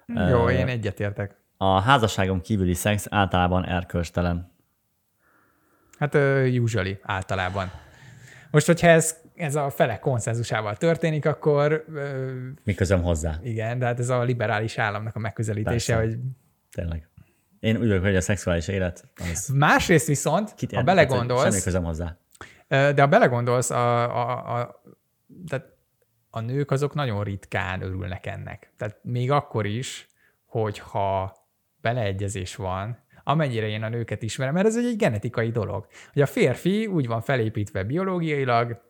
Jó, én egyet értek. A házasságon kívüli szex általában erkölcstelen. Hát usually, általában. Most, hogyha ez a felek konszenzusával történik, akkor... Mi közöm hozzá. Igen, de hát ez a liberális államnak a megközelítése, persze. Hogy... Tényleg. Én úgy vagyok, hogy a szexuális élet... Az... Másrészt viszont, ha belegondolsz... Semmi közöm hozzá. De ha belegondolsz, tehát a nők azok nagyon ritkán örülnek ennek. Tehát még akkor is, hogyha beleegyezés van, amennyire én a nőket ismerem, mert ez egy genetikai dolog. Hogy a férfi úgy van felépítve biológiailag,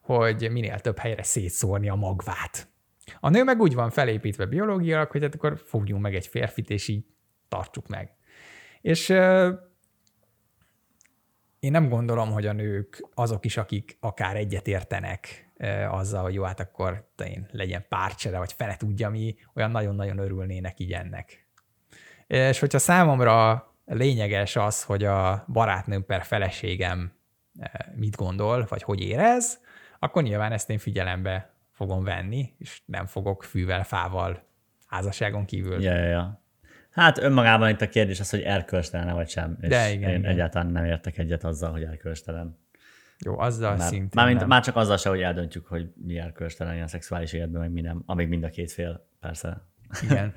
hogy minél több helyre szétszórni a magvát. A nő meg úgy van felépítve biológiailag, hogy hát akkor fogjunk meg egy férfit, és így tartsuk meg. És én nem gondolom, hogy a nők azok is, akik akár egyetértenek azzal, hogy jó, hát akkor legyen párcsere, vagy fele tudja mi, olyan nagyon-nagyon örülnének így ennek. És hogyha számomra Lényeges az, hogy a barátnőm per feleségem mit gondol, vagy hogy érez, akkor nyilván ezt én figyelembe fogom venni, és nem fogok fűvel, fával házasságon kívül. Ja. Hát önmagában itt a kérdés az, hogy erkölcstelen vagy sem, és igen. Egyáltalán nem értek egyet azzal, hogy erkölcstelen. Jó, azzal szintén már csak azzal se, hogy eldöntjük, hogy mi erkölcstelen a szexuális életben, meg mi nem, amíg mind a két fél persze igen.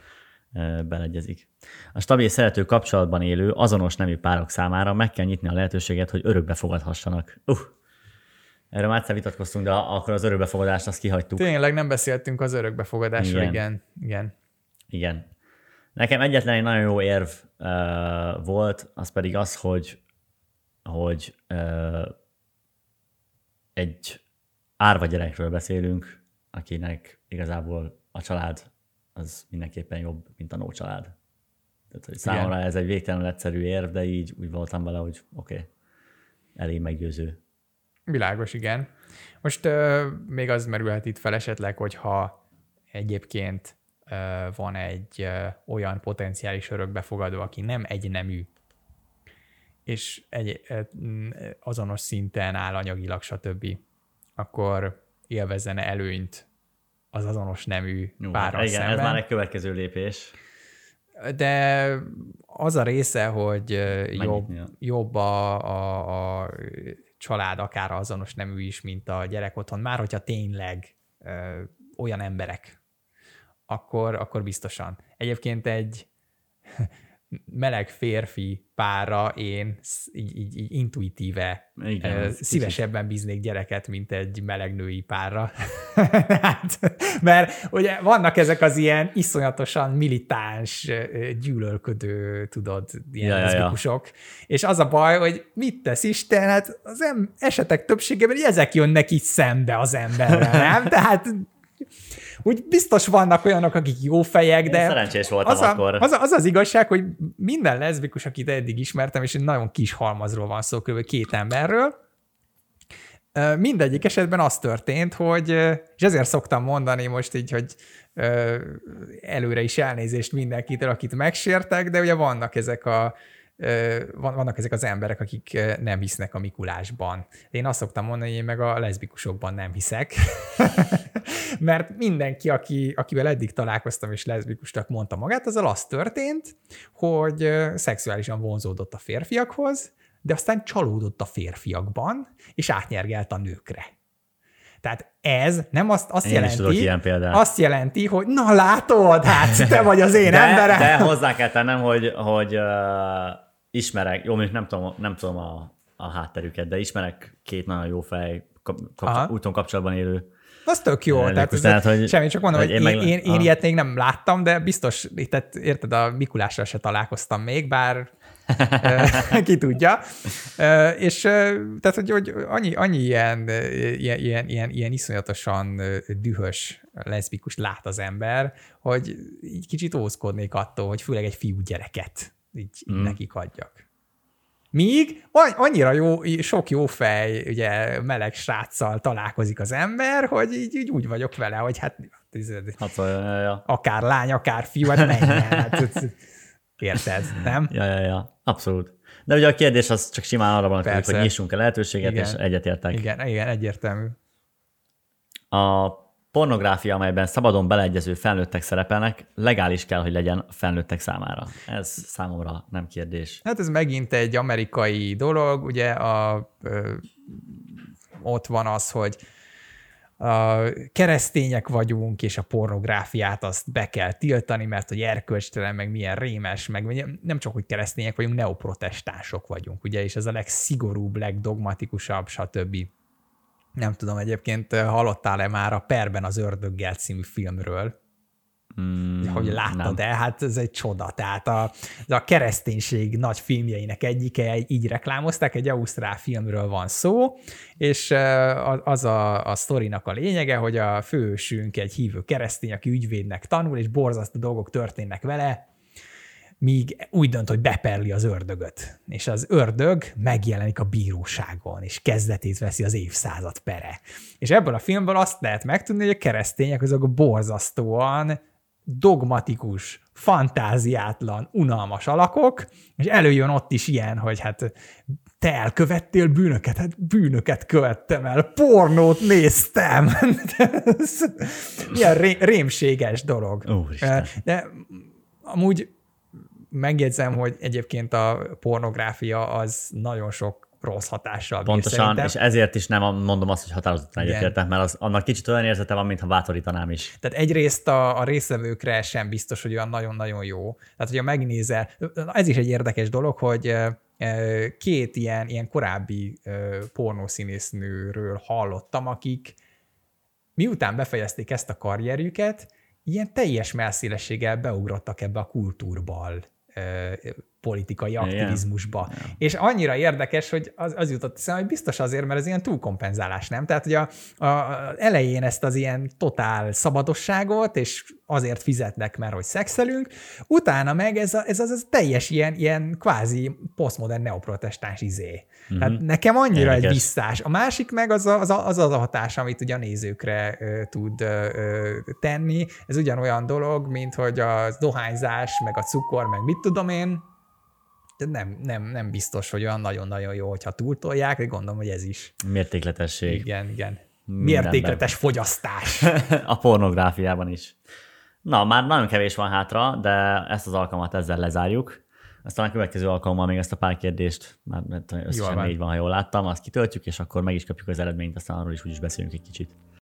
beleegyezik. A stabil szerető kapcsolatban élő azonos nemű párok számára meg kell nyitni a lehetőséget, hogy örökbefogadhassanak. Erről már egyszer vitatkoztunk, de akkor az örökbefogadást azt kihagytuk. Tényleg nem beszéltünk az örökbefogadásról, igen. Nekem egyetlen egy nagyon jó érv volt, az pedig az, hogy egy árva gyerekről beszélünk, akinek igazából a család az mindenképpen jobb, mint a no család. Tehát, hogy számomra ez egy végtelenül egyszerű érv, de így úgy voltam vele, hogy oké, elég meggyőző. Világos, igen. Most még az merülhet itt fel esetleg, hogyha egyébként van egy olyan potenciális örökbefogadó, aki nem egynemű, és azonos szinten áll anyagilag, stb., akkor élvezzene előnyt az azonos nemű párral szemben. Igen, ez már egy következő lépés. De az a része, hogy jobb a család, akár azonos nemű is, mint a gyerek otthon, már hogyha tényleg olyan emberek, akkor biztosan. Egyébként egy meleg férfi párra én így intuitíve szívesebben bíznék gyereket, mint egy meleg női párra. Hát, mert ugye vannak ezek az ilyen iszonyatosan militáns, gyűlölködő, tudod, ilyen leszbikusok. És az a baj, hogy mit tesz Isten, hát az esetek többségében ezek jönnek így szembe az emberrel, nem? Tehát úgy biztos vannak olyanok, akik jó fejek, de szerencsés voltam akkor. Az igazság, hogy minden leszbikus, akit eddig ismertem, és egy nagyon kis halmazról van szó, kb. 2 emberről, mindegyik esetben az történt, hogy, és ezért szoktam mondani most így, hogy előre is elnézést mindenkitől, akit megsértek, de ugye vannak ezek az emberek, akik nem hisznek a Mikulásban. Én azt szoktam mondani, hogy én meg a leszbikusokban nem hiszek, mert mindenki, akivel eddig találkoztam és leszbikusnak mondta magát, azzal az történt, hogy szexuálisan vonzódott a férfiakhoz, de aztán csalódott a férfiakban, és átnyergelt a nőkre. Tehát ez nem azt jelenti, hogy na látod, hát te vagy az én emberem. De hozzá kell tennem, hogy ismerek, jó, mondjuk nem tudom a hátterüket, de ismerek 2 nagyon jó fej, úton kapcsolatban élő. Az tök jó, tehát semmi, csak mondom, hogy én ilyet még nem láttam, de biztos, tehát érted, a Mikulással se találkoztam még, bár ki tudja. És tehát, hogy annyi ilyen iszonyatosan dühös leszbikus lát az ember, hogy így kicsit ózkodnék attól, hogy főleg egy fiú gyereket így nekik adjak. Míg annyira jó, sok jó fej, ugye meleg sráccal találkozik az ember, hogy így úgy vagyok vele, hogy hát akár lány, akár fiú, hát menjen. Hát, érted, nem? Ja. Abszolút. De ugye a kérdés az csak simán arra vonatkozik, hogy nyissunk-e lehetőséget, és egyetértek. Igen, egyértelmű. A pornográfia, amelyben szabadon beleegyező felnőttek szerepelnek, legális kell, hogy legyen felnőttek számára. Ez számomra nem kérdés. Hát ez megint egy amerikai dolog, ugye ott van az, hogy keresztények vagyunk, és a pornográfiát azt be kell tiltani, mert hogy erkölcstelen, meg milyen rémes, meg nem csak, hogy keresztények vagyunk, neoprotestánsok vagyunk, ugye, és ez a legszigorúbb, legdogmatikusabb, stb. Nem tudom, egyébként hallottál-e már a Perben az Ördöggel című filmről? Hogy láttad el, hát ez egy csoda. Tehát a kereszténység nagy filmjeinek egyike, így reklámozták, egy ausztrál filmről van szó, és az a sztorinak a lényege, hogy a főhősünk egy hívő keresztény, aki ügyvédnek tanul, és borzasztó dolgok történnek vele, míg úgy dönt, hogy beperli az ördögöt. És az ördög megjelenik a bíróságon, és kezdetét veszi az évszázad pere. És ebből a filmből azt lehet megtudni, hogy a keresztények azok borzasztóan dogmatikus, fantáziátlan, unalmas alakok, és előjön ott is ilyen, hogy hát te elkövettél bűnöket, hát bűnöket követtem el, pornót néztem. Milyen rémséges dolog. Úristen. De amúgy megjegyzem, hogy egyébként a pornográfia az nagyon sok rossz hatással. Pontosan, és ezért is nem mondom azt, hogy határozottan egyetértek, mert az, annak kicsit olyan érzete van, mintha bátorítanám is. Tehát egyrészt a résztvevőkre sem biztos, hogy olyan nagyon-nagyon jó. Tehát, hogyha megnézel, ez is egy érdekes dolog, hogy két ilyen korábbi pornószínésznőről hallottam, akik miután befejezték ezt a karrierjüket, ilyen teljes mellszélességgel beugrottak ebbe a kultúrbal politikai aktivizmusba. Yeah. Yeah. És annyira érdekes, hogy az jutott eszembe, hogy biztos azért, mert ez ilyen túlkompenzálás, nem? Tehát, hogy az elején ezt az ilyen totál szabadosságot, és azért fizetnek, mert hogy szexelünk, utána meg ez teljes ilyen kvázi posztmodern neoprotestáns izé. Mm-hmm. Tehát nekem annyira érdekes. Egy visszás. A másik meg az a hatás, amit ugye a nézőkre tud tenni. Ez ugyanolyan dolog, mint hogy a dohányzás, meg a cukor, meg mit tudom én, nem biztos, hogy olyan nagyon-nagyon jó, hogyha túltolják, de gondolom, hogy ez is. Mértékletesség. Igen. Mértékletes fogyasztás. A pornográfiában is. Na, már nagyon kevés van hátra, de ezt az alkalmat ezzel lezárjuk. Aztán a következő alkalommal még ezt a pár kérdést, már összesen 4 van, ha jól láttam, azt kitöltjük, és akkor meg is kapjuk az eredményt, aztán arról is úgyis beszélünk egy kicsit.